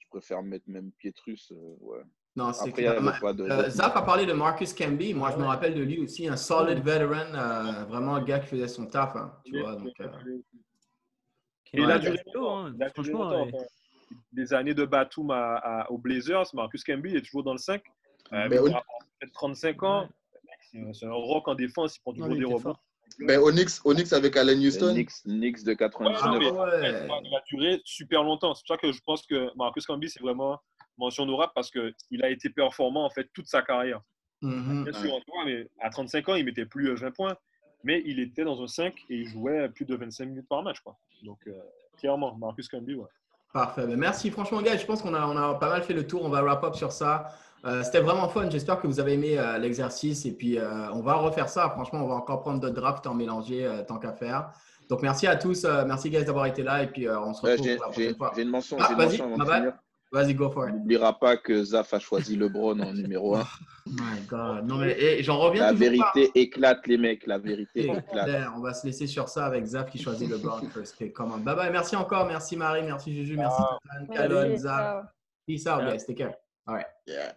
Je préfère mettre même Piétrus. Ouais. Non, c'est après, Zaf a parlé de Marcus Camby. Moi, je me rappelle de lui aussi, un solid veteran, vraiment un gars qui faisait son taf, hein, tu vois. Donc, il a duré longtemps, franchement. Des années de Batum aux Blazers, Marcus Camby est toujours dans le 5. Il a 35 ans. C'est un rock en défense, il prend toujours des rebonds. Onyx avec Allen Houston. Onyx de 99. Il a duré super longtemps. C'est pour ça que je pense que Marcus Camby, c'est vraiment mention honorable parce qu'il a été performant en fait toute sa carrière. Bien sûr, mais à 35 ans, il ne mettait plus 20 points, mais il était dans un 5 et il jouait plus de 25 minutes par match, quoi. Donc, clairement, Marcus Camby, ouais. Parfait. Merci. Franchement, gars, je pense qu'on a pas mal fait le tour. On va wrap up sur ça. C'était vraiment fun. J'espère que vous avez aimé l'exercice. Et puis, on va refaire ça. Franchement, on va encore prendre d'autres drafts en mélanger tant qu'à faire. Donc, merci à tous. Merci, guys, d'avoir été là. Et puis, on se retrouve pour la prochaine fois. J'ai une mention. Ah, vas-y, vas-y, go for it. N'oubliera pas que Zaf a choisi LeBron en numéro 1. My God. Non, mais j'en reviens toujours. La vérité éclate, les mecs. La vérité éclate. On va se laisser sur ça avec Zaf qui choisit LeBron first pick. Bye bye. Merci encore. Merci, Marie. Merci, Juju. Merci, Tatan, Calonne, Zaf. Peace out, guys. Take care. All right. Yeah.